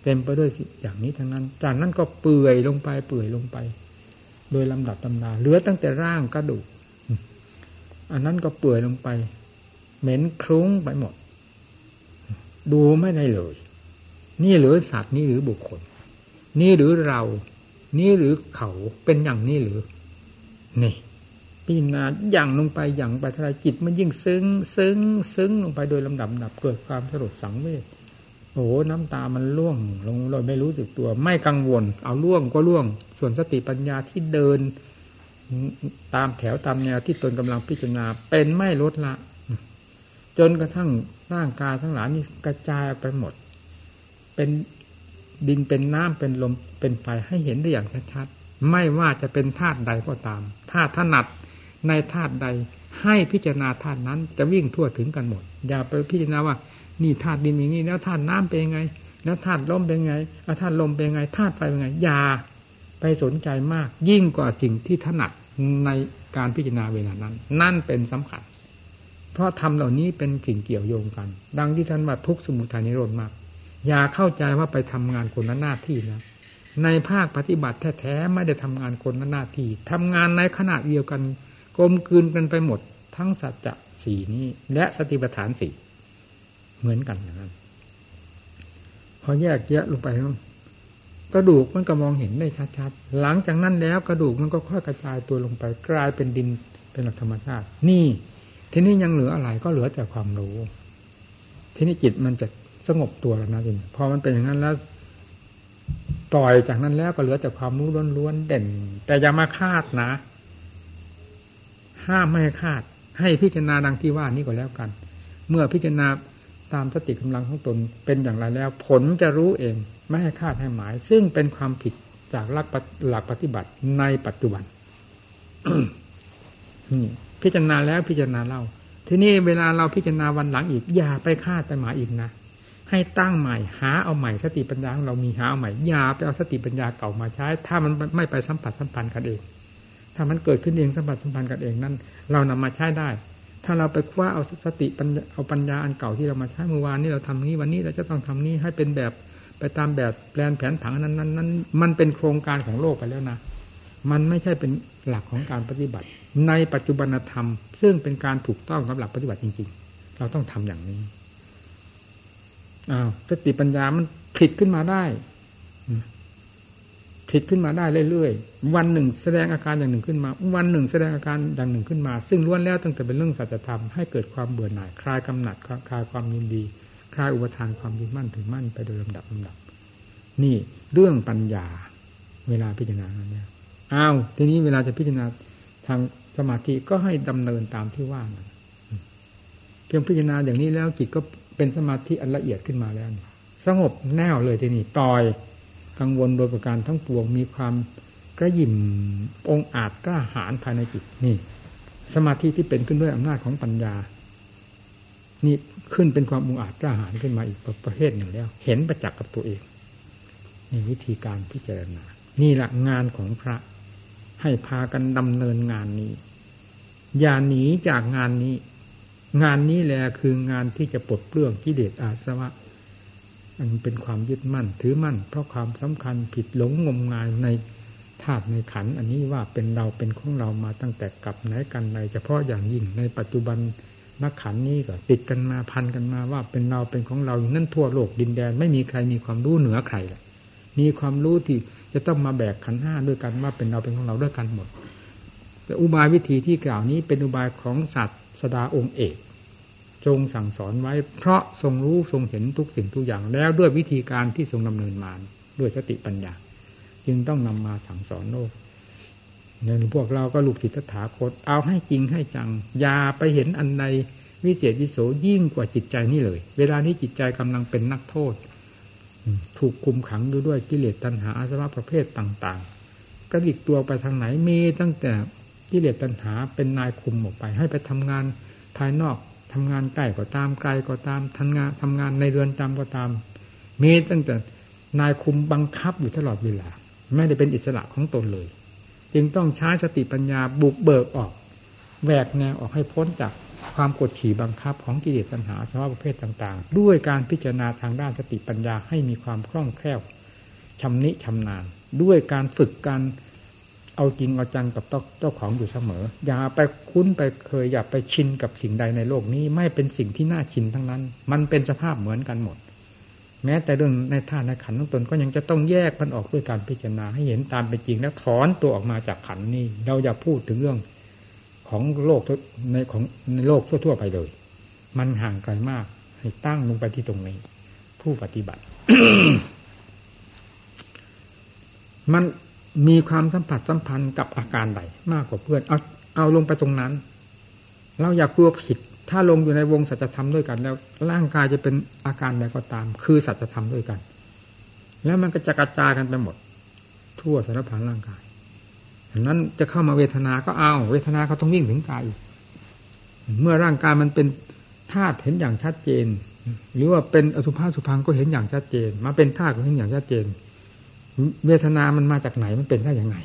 เต็มไปด้วยอย่างนี้ทั้งนั้นจากนั้นก็เปื่อยลงไปโดยลำดับตำนาเหลือตั้งแต่ร่างกระดูกอันนั้นก็เปื่อยลงไปเหม็นคลุ้งไปหมดดูไม่ได้เลยนี่หรือสัตว์นี่หรือบุคคลนี่หรือเรานี่หรือเขาเป็นอย่างนี้หรือนี่พิจารณาอย่างลงไปอย่างไปทลายจิตมันยิ่งซึ้งลงไปโดยลำดับดับเกิดความสลดสังเวชโอ้โหน้ำตามันล่วงลงโดยไม่รู้สึกตัวไม่กังวลเอาล่วงก็ล่วงส่วนสติปัญญาที่เดินตามแถวตามแนวที่ตนกำลังพิจารณาเป็นไม่ลดละจนกระทั่งร่างกายทั้งหลายนี่กระจายไปหมดเป็นดินเป็นน้ำเป็นลมเป็นไฟให้เห็นได้อย่างชัดๆไม่ว่าจะเป็นธาตุใดก็ตามถ้าถนัดในธาตุใดให้พิจารณาธาตุนั้นจะวิ่งทั่วถึงกันหมดอย่าไปพิจารณาว่านี่ธาตุดินอย่างนี้แล้วธาตุน้ำเป็นยังไงแล้วธาตุลมเป็นยังไงธาตุลมเป็นยังไงธาตุไฟเป็นยังไงอย่าไปสนใจมากยิ่งกว่าสิ่งที่ถนัดในการพิจารณาเวลานั้นนั่นเป็นสำคัญเพราะธรรมเหล่านี้เป็นสิ่งเกี่ยวโยงกันดังที่ท่านว่าทุกข์สมุทัยนิโรธมรรค อย่าเข้าใจว่าไปทำงานคนละหน้าที่นะในภาคปฏิบัติแท้ๆไม่ได้ทำงานคนละหน้าที่ทำงานในขณะเดียวกันกลมกลืนกันไปหมดทั้งสัจจะสี่นี้และสติปัฏฐานสี่เหมือนกันนะครับพอแยกแยะลงไปกระดูกมันก็มองเห็นได้ชัดๆหลังจากนั้นแล้วกระดูกมันก็ค่อยกระจายตัวลงไปกลายเป็นดินเป็นหลักธรรมชาตินี่ทีนี้ยังเหลืออะไรก็เหลือแต่ความรู้ทีนี้จิตมันจะสงบตัวแล้วนะจริงพอมันเป็นอย่างนั้นแล้วต่อยจากนั้นแล้วก็เหลือแต่ความรู้ล้วนๆเด่นแต่อย่ามาคาดนะห้ามไม่ให้คาดให้พิจารณาดังที่ว่านี้ก็แล้วกันเมื่อพิจารณาตามสติกำลังของตนเป็นอย่างไรแล้วผลจะรู้เองไม่ให้คาดให้หมายซึ่งเป็นความผิดจากหลักปฏิบัติในปัจจุบัน พิจารณาแล้วพิจารณาเล่าทีนี้เวลาเราพิจารณาวันหลังอีกอย่าไปคาดไปหมายอีกนะให้ตั้งใหม่หาเอาใหม่สติปัญญาของเรามีหาเอาใหม่อย่าไปเอาสติปัญญาเก่ามาใช้ถ้ามันไม่ไปสัมผัสสัมพันธ์กันเองถ้ามันเกิดขึ้นเองสัมผัสสัมพันธ์กันเองนั้นเรานำมาใช้ได้ถ้าเราไปคว้าเอาสติปัญญาเอาปัญญาอันเก่าที่เรามาใช้เมื่อวานนี้เราทำนี้วันนี้เราจะต้องทำนี้ให้เป็นแบบไปตามแบบแผนผังนั้นมันเป็นโครงการของโลกไปแล้วนะมันไม่ใช่เป็นหลักของการปฏิบัติในปัจจุบันธรรมซึ่งเป็นการถูกต้องกับหลักปฏิบัติจริงๆเราต้องทำอย่างนี้สติปัญญามันผิดขึ้นมาได้เรื่อยๆวันหนึ่งแสดงอาการอย่างหนึ่งขึ้นมาวันหนึ่งแสดงอาการอย่างหนึ่งขึ้นมาซึ่งล้วนแล้วตั้งแต่เป็นเรื่องสัจธรรมให้เกิดความเบื่อหน่ายคลายกำหนัดคลายความยินดีคลายอุปทานความยึดมั่นถือมั่นไปโดยลำดับนี่เรื่องปัญญาเวลาพิจารณาเนี่ยทีนี้เวลาจะพิจารณาทางสมาธิก็ให้ดำเนินตามที่ว่ามันเพียงพิจารณาอย่างนี้แล้วจิตก็เป็นสมาธิอันละเอียดขึ้นมาแล้วสงบแน่วเลยทีนี้ปล่อยกังวลโดยประการทั้งปวงมีความกระหยิ่มองอาจกล้าหาญภายในจิตนี่สมาธิที่เป็นขึ้นด้วยอำนาจของปัญญานี่ขึ้นเป็นความองอาจกล้าหาญขึ้นมาอีกประเภทหนึ่งแล้วเห็นประจักษ์กับตัวเองนี่วิธีการพิจารณานี่แหละงานของพระให้พากันดำเนินงานนี้อย่าหนีจากงานนี้งานนี้แหละคืองานที่จะปลดเปลื้องกิเลสอาสวะอันเป็นความยึดมั่นถือมั่นเพราะความสำคัญผิดหลงงมงายในธาตุในขันธ์อันนี้ว่าเป็นเราเป็นของเรามาตั้งแต่กับไหนกันไหนเฉพาะอย่างยิ่งในปัจจุบันนักขันธ์นี้ก็ติดกันมาพันกันมาว่าเป็นเราเป็นของเราอยู่นั่นทั่วโลกดินแดนไม่มีใครมีความรู้เหนือใครเลยมีความรู้ที่จะต้องมาแบกขันธ์ห้าด้วยกันว่าเป็นเราเป็นของเราด้วยกันหมดแต่อุบายวิธีที่กล่าวนี้เป็นอุบายของศาสดาองค์เอกทรงสั่งสอนไว้เพราะทรงรู้ทรงเห็นทุกสิ่งทุกอย่างแล้วด้วยวิธีการที่ทรงดำเนินมาด้วยสติปัญญาจึงต้องนำมาสั่งสอนโลกอย่างพวกเราก็ลูกศิษย์ตถาคตเอาให้จริงให้จังอย่าไปเห็นอันใดวิเศษวิโสยิ่งกว่าจิตใจนี่เลยเวลานี้จิตใจกำลังเป็นนักโทษถูกคุมขังด้วยกิเลสตัณหาอาสวะประเภทต่างๆกระดิกตัวไปทางไหนมีตั้งแต่กิเลสตัณหาเป็นนายคุมออกไปให้ไปทำงานภายนอกทำงานใกล้ก็ตามไกลก็ตามทำงานในเรือนจำก็ตามมีตั้งแต่นายคุมบังคับอยู่ตลอดเวลาไม่ได้เป็นอิสระของตนเลยจึงต้องใช้สติปัญญาบุกเบิกออกแหวกแนวออกให้พ้นจากความกดขี่บังคับของกิเลสตัณหาสภาพประเภทต่างๆด้วยการพิจารณาทางด้านสติปัญญาให้มีความคล่องแคล่วชำนิชำนาญด้วยการฝึกการเอาจริงเอาจังกับเจ้าของอยู่เสมออย่าไปคุ้นไปเคยอย่าไปชินกับสิ่งใดในโลกนี้ไม่เป็นสิ่งที่น่าชินทั้งนั้นมันเป็นสภาพเหมือนกันหมดแม้แต่เรื่องในธาตุในขันธ์ของตนก็ยังจะต้องแยกมันออกด้วยการพิจารณาให้เห็นตามเป็นจริงแล้วถอนตัวออกมาจากขันธ์นี้เราอย่าพูดถึงเรื่องของโลกในโลกทั่วๆไปเลยมันห่างไกลมากให้ตั้งลงไปที่ตรงนี้ผู้ปฏิบัติ มันมีความสัมพันธ์กับอาการใดมากกว่าเพื่อนเอาลงไปตรงนั้นเราอย่ากลัวผิดถ้าลงอยู่ในวงสัจธรรมด้วยกันแล้วร่างกายจะเป็นอาการใดก็ตามคือสัจธรรมด้วยกันแล้วมันก็จะกระจายกันไปหมดทั่วสารพันร่างกายดังนั้นจะเข้ามาเวทนาก็เอาเวทนาก็ต้องวิ่งถึงกายอีกเมื่อร่างกายมันเป็นธาตุเห็นอย่างชัดเจนหรือว่าเป็นอสุภะสุพังก็เห็นอย่างชัดเจนมาเป็นธาตุก็เห็นอย่างชัดเจนเวทนามันมาจากไหนมันเป็นได้อย่างไร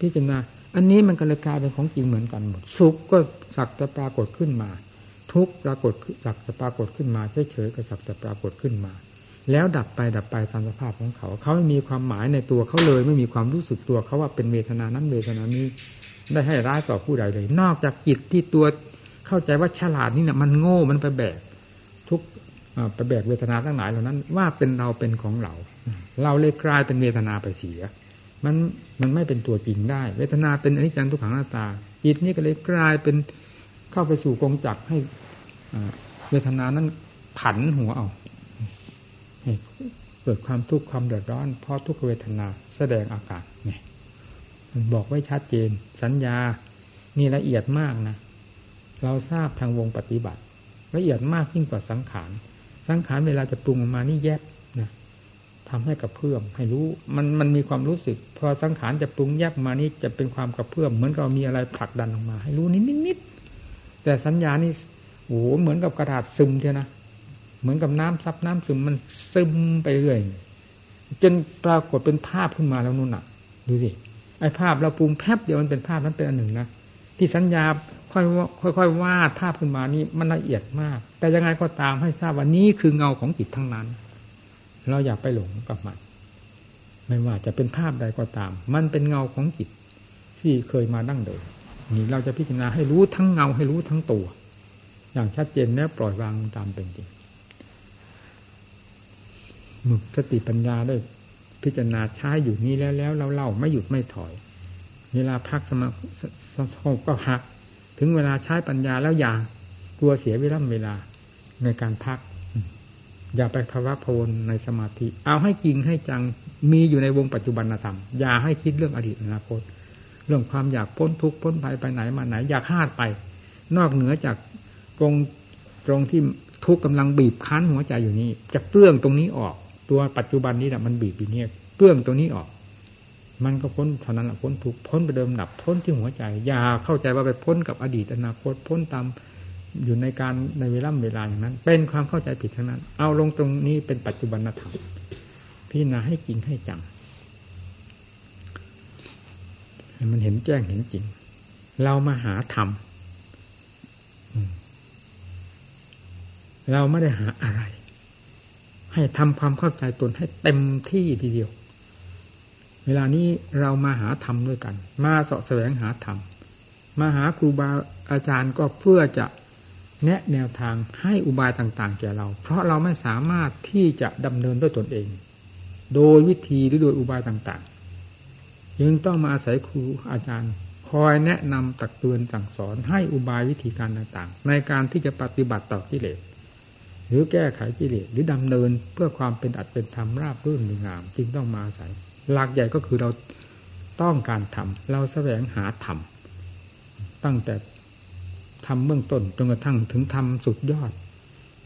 พิจารณาอันนี้มันก็เลยกลายเป็นของจริงเหมือนกันหมดสุขก็สักแต่ปรากฏขึ้นมาทุกข์ปรากฏสักแต่ปรากฏขึ้นมาเฉยๆก็สักแต่ปรากฏขึ้นมา แล้วดับไปดับไปตามสภาพของเขาเขาไม่มีความหมายในตัวเขาเลยไม่มีความรู้สึกตัวเขาว่าเป็นเวทนานั้นเวทนานี้ได้ให้ร้ายต่อผู้ใดเลยนอกจากจิตที่ตัวเข้าใจว่าฉลาดนี่เนี่ยมันโง่มันไปแบกทุกไปแบกเวทนาทั้งหลายเหล่านั้นว่าเป็นเราเป็นของเราเราเลยกลายเป็นเวทนาไปเสียมันไม่เป็นตัวจริงได้เวทนาเป็นอนิจจังทุกขังอนัตตาจิตนี่ก็เลยกลายเป็นเข้าไปสู่กงจักรให้เวทนานั้นผันหัวเอาเกิดความทุกข์ความเดือดร้อนเพราะทุกขเวทนาแสดงอาการเนี่ยมันบอกไว้ชัดเจนสัญญานี่ละเอียดมากนะเราทราบทางวงปฏิบัติละเอียดมากยิ่งกว่าสังขารสังขารเวลาจะปรุงออกมานี่แยบนะทำให้กระเพื่อมให้รู้มันมีความรู้สึกพอสังขารจะปรุงแยบมานี่จะเป็นความกระเพื่อมเหมือนกับมีอะไรผลักดันออกมาให้รู้นิดๆแต่สัญญานี่โอ้โหเหมือนกับกระดาษซึมเท่านะเหมือนกับน้ำซับน้ำซึมมันซึมไปเรื่อยจนปรากฏเป็นภาพขึ้นมาแล้วนู่นน่ะดูสิไอ้ภาพเราปรุงแป๊บเดียวมันเป็นภาพนั้นเป็นอันหนึ่งนะที่สัญญาค่อยๆวาดภาพขึ้นมานี่มันละเอียดมากแต่ยังไงก็ตามให้ทราบว่านี้คือเงาของจิตทั้งนั้นเราอย่าไปหลงกับมันไม่ว่าจะเป็นภาพใดก็ตามมันเป็นเงาของจิตที่เคยมาดั้งเดิมนี่เราจะพิจารณาให้รู้ทั้งเงาให้รู้ทั้งตัวอย่างชัดเจนแล้วปล่อยวางตามเป็นจริงมึกสติปัญญาได้พิจารณาใช้อยู่นี้แล้วเราเล่าไม่หยุดไม่ถอยเวลาพักสมาธิก็พักถึงเวลาใช้ปัญญาแล้วอย่ากลัวเสียเวลาในการพักอย่าไปภาวะพลในสมาธิเอาให้จริงให้จังมีอยู่ในวงปัจจุบันธรรมอย่าให้คิดเรื่องอดีตอนาคตเรื่องความอยากพ้นทุกข์พ้นภัยไปไหนมาไหนอย่าคาดไปนอกเหนือจากตรงที่ทุกข์กำลังบีบคั้นหัวใจอยู่นี้จะเปลื้องตรงนี้ออกตัวปัจจุบันนี้แหละมันบีบอยู่เนี่ยเปลื้องตรงนี้ออกมันก็พ้นเท่านั้นแหละพ้นทุกข์พ้นไปเดิมดับพ้นที่หัวใจอย่าเข้าใจว่าไปพ้นกับอดีตอนาคตพ้นตามอยู่ในการในเวลาอย่างนั้นเป็นความเข้าใจผิดทั้งนั้นเอาลงตรงนี้เป็นปัจจุบันธรรมพิจารณาให้จริงให้จังให้มันเห็นแจ้งเห็นจริงเรามาหาธรรมเราไม่ได้หาอะไรให้ทำความเข้าใจตนให้เต็มที่ทีเดียวเวลานี้เรามาหาธรรมด้วยกันมาเสาะแสวงหาธรรมมาหาครูบาอาจารย์ก็เพื่อจะแนะแนวทางให้อุบายต่างๆแก่เราเพราะเราไม่สามารถที่จะดำเนินด้วยตนเองโดยวิธีหรือโดยอุบายต่างๆจึงต้องมาอาศัยครูอาจารย์คอยแนะนำตักเตือนสั่งสอนให้อุบายวิธีการต่างๆในการที่จะปฏิบัติต่อกิเลสหรือแก้ไขกิเลสหรือดำเนินเพื่อความเป็นอัตเป็นธรรมราบรื่นดีงามจึงต้องมาอาศัยหลักใหญ่ก็คือเราต้องการธรรมเราแสวงหาธรรมตั้งแต่ธรรมเบื้องต้นจนกระทั่งถึงธรรมสุดยอด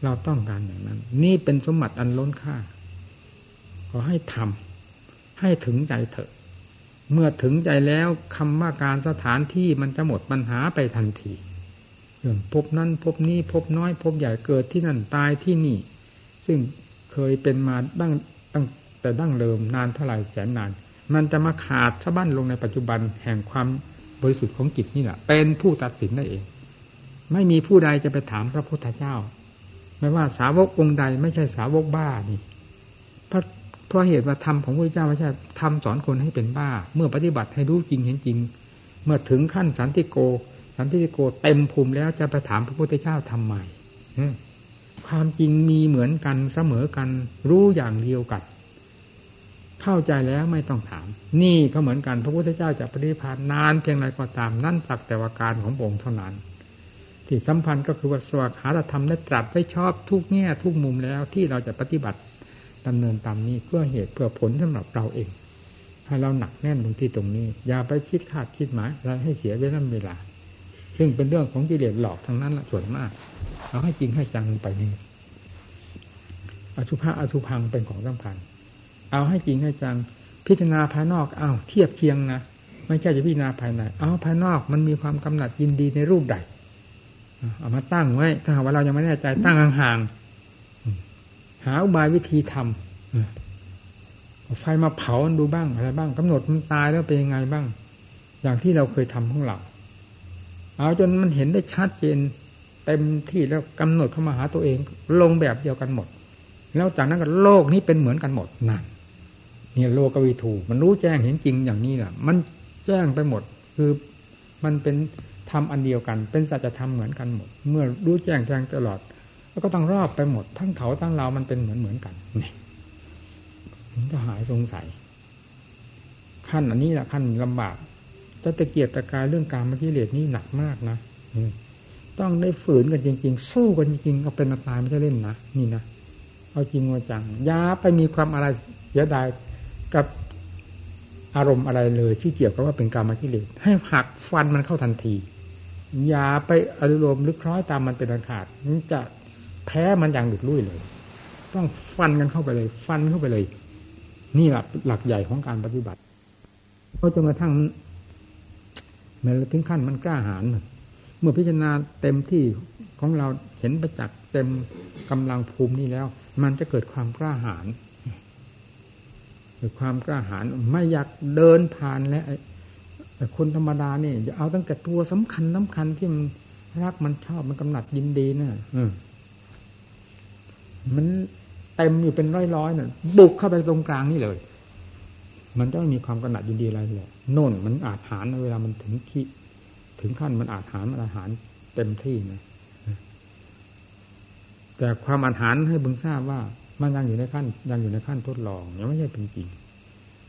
เราต้องการอย่างนั้นนี่เป็นสมบัติอันล้นค่าขอให้ทำให้ถึงใจเถอะเมื่อถึงใจแล้วคำว่าการสถานที่มันจะหมดปัญหาไปทันทีเรื่องพบนั้นพบนี้พบน้อยพบใหญ่เกิดที่นั่นตายที่นี่ซึ่งเคยเป็นมาตั้งแต่เริ่มนานเท่าไหร่แสนนานมันจะมาขาดสะบั้นลงในปัจจุบันแห่งความบริสุทธิ์ของจิตนี่แหละเป็นผู้ตัดสินได้เองไม่มีผู้ใดจะไปถามพระพุทธเจ้าไม่ว่าสาวกองค์ใดไม่ใช่สาวกบ้านี่เพราะเหตุว่าธรรมของพระพุทธเจ้าไม่ใช่ธรรมสอนคนให้เป็นบ้าเมื่อปฏิบัติให้รู้จริงเห็นจริงเมื่อถึงขั้นสันติโกเต็มภูมิแล้วจะไปถามพระพุทธเจ้าทำไมความจริงมีเหมือนกันเสมอกันรู้อย่างเดียวกันเข้าใจแล้วไม่ต้องถามนี่ก็เหมือนกันพระพุทธเจ้าจะปฏิภาณนานเพียงไรก็ตามนั่นสักแต่ว่าการขององค์เท่านั้นที่สัมพันธ์ก็คือว่าสวากขาธรรมได้ตรัสไว้ชอบทุกแง่ทุกมุมแล้วที่เราจะปฏิบัติดำเนินตามนี้เพื่อเหตุเพื่อผลสำหรับเราเองให้เราหนักแน่นลงที่ตรงนี้อย่าไปคิดคาดคิดหมายอะไรให้เสียเวลาซึ่งเป็นเรื่องของกิเลสหลอกทั้งนั้นละส่วนมากเอาให้จริงให้จังไปนี่อสุภะอสุภังเป็นของสำคัญเอาให้จริงให้จังพิจารณาภายนอกเอาเทียบเคียงนะไม่ใช่จะพิจารณาภายในเอาภายนอกมันมีความกำหนัดยินดีในรูปใดเอามาตั้งไว้ถ้าหากว่าเรายังไม่แน่ใจตั้งห่างๆหาอุบายวิธีทำไฟมาเผาดูบ้างอะไรบ้างกำหนดมันตายแล้วเป็นยังไงบ้างอย่างที่เราเคยทำของเราเอาจนมันเห็นได้ชัดเจนเต็มที่แล้วกำหนดเข้ามาหาตัวเองลงแบบเดียวกันหมด แล้วจากนั้นก็โลกนี้เป็นเหมือนกันหมดนั่นเนี่ยโลกวิถูมันรู้แจ้งเห็นจริงอย่างนี้แหละมันแจ้งไปหมดคือมันเป็นธรรมอันเดียวกันเป็นสัจธรรมเหมือนกันหมดเมื่อรู้แจ้งแทงตลอดแล้วก็ต้องรอบไปหมดทั้งเขาทั้งเรามันเป็นเหมือนกันนี่มันจะหายสงสัยขั้นอันนี้แหละขั้นลำบากแต่ตะเกียบตะกายเรื่องการมกิเลสนี่หนักมากนะต้องได้ฝืนกันจริงๆสู้กันจริงๆเอาเป็นตายไม่ใช่เล่นนะนี่นะเอาจริงเอาจังอย่าไปมีความอะไรเสียดายกับอารมณ์อะไรเลยที่เกี่ยวกับว่าเป็นกามกิเลสให้หักฟันมันเข้าทันทีอย่าไปอารมณ์หรือคล้อยตามมันเป็นอันขาดมันจะแพ้มันอย่างหลุดลุ่ยเลยต้องฟันกันเข้าไปเลยฟันเข้าไปเลยนี่แหละหลักใหญ่ของการปฏิบัติเพราะจนกระทั่งแม้ถึงขั้นมันกล้าหาญเมื่อพิจารณาเต็มที่ของเราเห็นประจักษ์เต็มกำลังภูมินี้แล้วมันจะเกิดความกล้าหาญไม่อยากเดินผ่านแล้วแต่คนธรรมดานี่จะเอาตั้งแต่ตัวสำคัญที่มันรักมันชอบมันกำหนัดยินดีนะมันเต็มอยู่เป็นร้อยๆน่ะบุกเข้าไปตรงกลางนี่เลยมันจะไม่มีความกำหนัดยินดีอะไรเลยโน่นมันอาจหาญเวลามันถึงขี้ถึงขั้นมันอาจหาญมันอาหารเต็มที่นะแต่ความอาหารให้บึงทราบว่ามันยังอยู่ในขั้นทดลองยังไม่ใช่เป็นจริง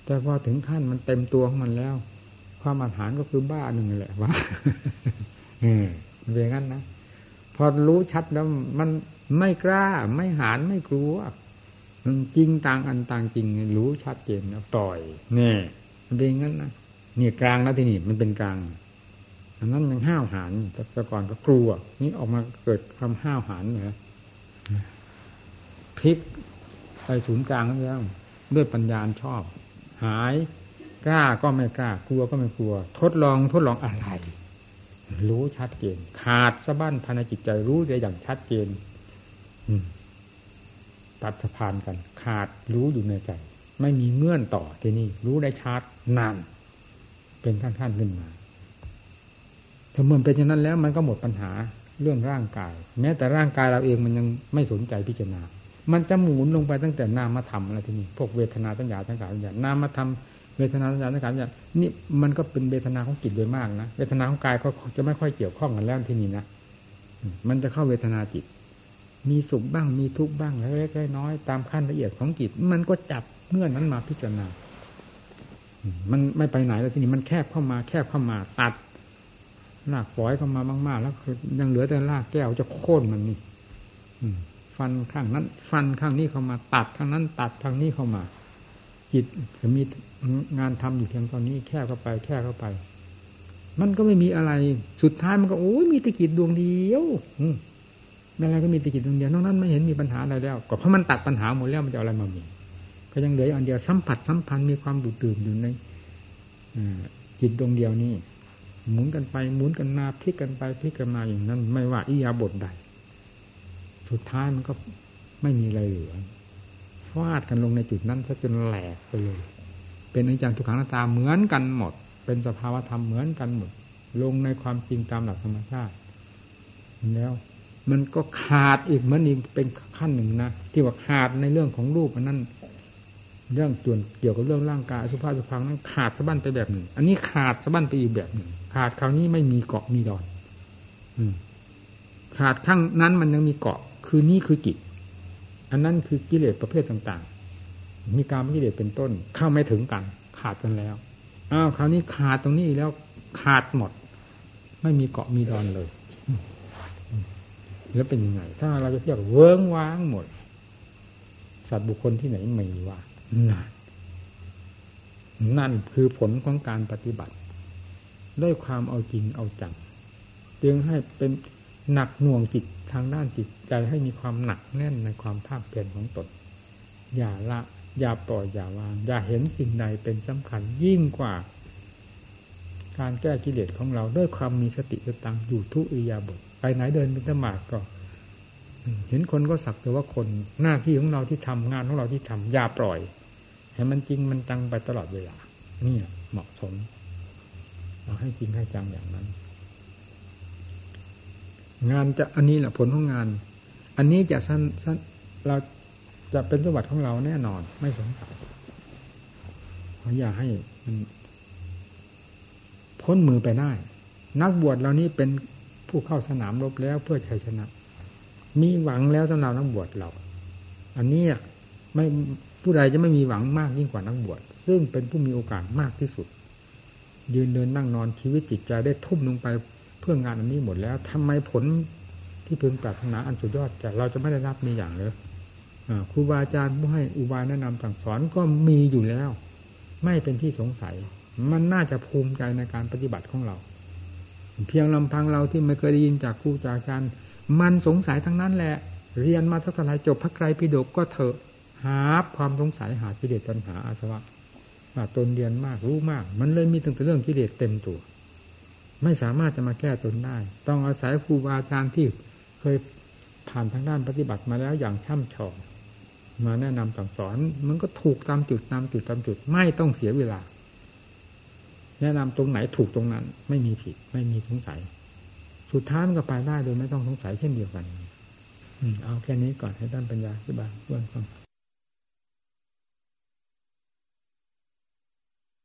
แต่พอถึงขั้นมันเต็มตัวของมันแล้วความอาหารก็คือบ้าหนึ่งแหละว่ามันเป็นงั้นนะพอรู้ชัดแล้วมันไม่กล้าไม่หาญไม่กลัวจริงต่างอันต่างจริงรู้ชัดเจนแล้วปล่อยนี่มันเป็นงั้นนะนี่กลางแล้วที่นี่มันเป็นกลางอันนั้นยังห้าวหาญแต่ก่อนก็กลัวนี่ออกมาเกิดความห้าวหาญเหรอพลิกไปศูนย์กลางแล้วด้วยปัญญาชอบหายกล้าก็ไม่กล้ากลัวก็ไม่กลัวทดลองอะไรรู้ชัดเจนขาดสะบั้นภายในจิตใจรู้ได้อย่างชัดเจนตัดสะพานกันขาดรู้อยู่ในใจไม่มีเงื่อนต่อที่นี่รู้ได้ชัดนานเป็นขั้นขึ้นมาถ้าเมื่อเป็นอย่างนั้นแล้วมันก็หมดปัญหาเรื่องร่างกายแม้แต่ร่างกายเราเองมันยังไม่สนใจพิจารณามันจะหมุนลงไปตั้งแต่นามธรรมอะไรที่นี่พวกเวทนาสัญญาสังขารวิญญาณนามธรรมเวทนาสัญญาสังขารวิญญาณนี่มันก็เป็นเวทนาของจิตโดยมากนะเวทนาของกายก็จะไม่ค่อยเกี่ยวข้องกันแล้วที่นี่นะมันจะเข้าเวทนาจิตมีสุขบ้างมีทุกข์บ้างเล็กๆน้อยๆตามขั้นละเอียดของจิตมันก็จับเงื่อนนั้นมาพิจารณามันไม่ไปไหนแล้วที่นี่มันแคบเข้ามาตัดหนักฝอยเข้ามามากๆแล้วคือยังเหลือแต่รากแก้วจะโค่นมันนี่ฟันข้างนั้นฟันข้างนี้เข้ามาตัดข้างนั้นตัดทางนี้เข้ามาจิตจะมีงานทำอยู่เพียงตอนนี้แค่เข้าไปมันก็ไม่มีอะไรสุดท้ายมันก็โอ้ยมีตะกิดดวงเดียวอะไรก็มีตะกิดดวงเดียวนอกนั้นไม่เห็นมีปัญหาอะไรแล้วก็เพราะมันตัดปัญหาหมดแล้วมันจะอะไรมามีก็ยังเหลืออันเดียวสัมพันธ์มีความดุดดื่มอยู่ในจิตดวงเดียวนี้หมุนกันไปหมุนกันมาพลิกกันไปพลิกกันมาอย่างนั้นไม่ว่าอิริยาบถใดสุดท้ายมันก็ไม่มีอะไรเหลือฟาดกันลงในจุดนั้นซะจนแหลกไปเลยเป็นอนิจจังทุกขังอนัตตาเหมือนกันหมดเป็นสภาวะธรรมเหมือนกันหมดลงในความจริงตามหลักธรรมชาติแล้วมันก็ขาดอีกเหมือนอีกเป็นขั้นหนึ่งนะที่ว่าขาดในเรื่องของรูปอันนั้นเรื่องส่วนเกี่ยวกับเรื่องร่างกายอสุภะอสุภังนั้นขาดสะบั้นไปแบบหนึ่งอันนี้ขาดสะบั้นไปอีกแบบหนึ่งขาดคราวนี้ไม่มีเกาะมีดอนขาดข้างนั้นมันยังมีเกาะคือนี่คือจิตอันนั้นคือกิเลสประเภทต่างๆมีกามกิเลสเป็นต้นเข้าไม่ถึงกันขาดกันแล้วอ้าวคราวนี้ขาดตรงนี้แล้วขาดหมดไม่มีเกาะมีดอนเลยแล้วเป็นยังไงถ้าเราจะเทียบเวิ้งว้างหมดสัตว์บุคคลที่ไหนไม่ว่านั่นคือผลของการปฏิบัติด้วยความเอาจริงเอาจังจึงให้เป็นหนักหน่วงจิตทางด้านจิตใจให้มีความหนักแน่นในความภาคเพียรของตนอย่าละอย่าปล่อยอย่าวางอย่าเห็นสิ่งใดเป็นสำคัญยิ่งกว่าการแก้กิเลสของเราด้วยความมีสติสตังอยู่ทุกอิริยาบถไปไหนเดินบิณฑบาตก็เห็นคนก็สักแต่ว่าคนหน้าที่ของเราที่ทำงานของเราที่ทำอย่าปล่อยให้มันจริงมันจังไปตลอดเวลานี่เหมาะสมเราให้จริงให้จังอย่างนั้นงานจะอันนี้แหละผลของงานอันนี้จะสั้นเรา จะเป็นสมบัติของเราแน่นอนไม่สงสัยขออย่าให้มันพ้นมือไปได้นักบวชเหล่านี้เป็นผู้เข้าสนามรบแล้วเพื่อชัยชนะมีหวังแล้วสำหรับนักบวชเราอันนี้ไม่ผู้ใดจะไม่มีหวังมากยิ่งกว่านักบวชซึ่งเป็นผู้มีโอกาสมากที่สุดยืนเดินนั่งนอนชีวิตจิตใจได้ทุ่มลงไปเพื่องานอันนี้หมดแล้วทำไมผลที่พึงปรารถนาอันสุดยอดจะเราจะไม่ได้รับในอย่างเลยครูบาอาจารย์ผู้ให้อุบายแนะนำสั่งสอนก็มีอยู่แล้วไม่เป็นที่สงสัยมันน่าจะภูมิใจในการปฏิบัติของเราเพียงลำพังเราที่ไม่เคยได้ยินจากครูจากอาจารย์มันสงสัยทั้งนั้นแหละเรียนมาสักเท่าไหร่จบพระไตรปิฎกก็เถอะหาความสงสัยหากิเลสตัณหาอาสวะตนเรียนมากรู้มากมันเลยมีตั้งแต่เรื่องกิเลสเต็มตัวไม่สามารถจะมาแก้ตนได้ต้องอาศัยครูบาอาจารย์ที่เคยผ่านทางด้านปฏิบัติมาแล้วอย่างช่ำชองมาแนะนำสั่งสอนมันก็ถูกตามจุดตามจุดไม่ต้องเสียเวลาแนะนำตรงไหนถูกตรงนั้นไม่มีผิดไม่มีสงสัยสุดท้ายมันก็ไปได้โดยไม่ต้องสงสัยเช่นเดียวกันเอาแค่นี้ก่อนให้ด้านปัญญาอธิบายเรื่อง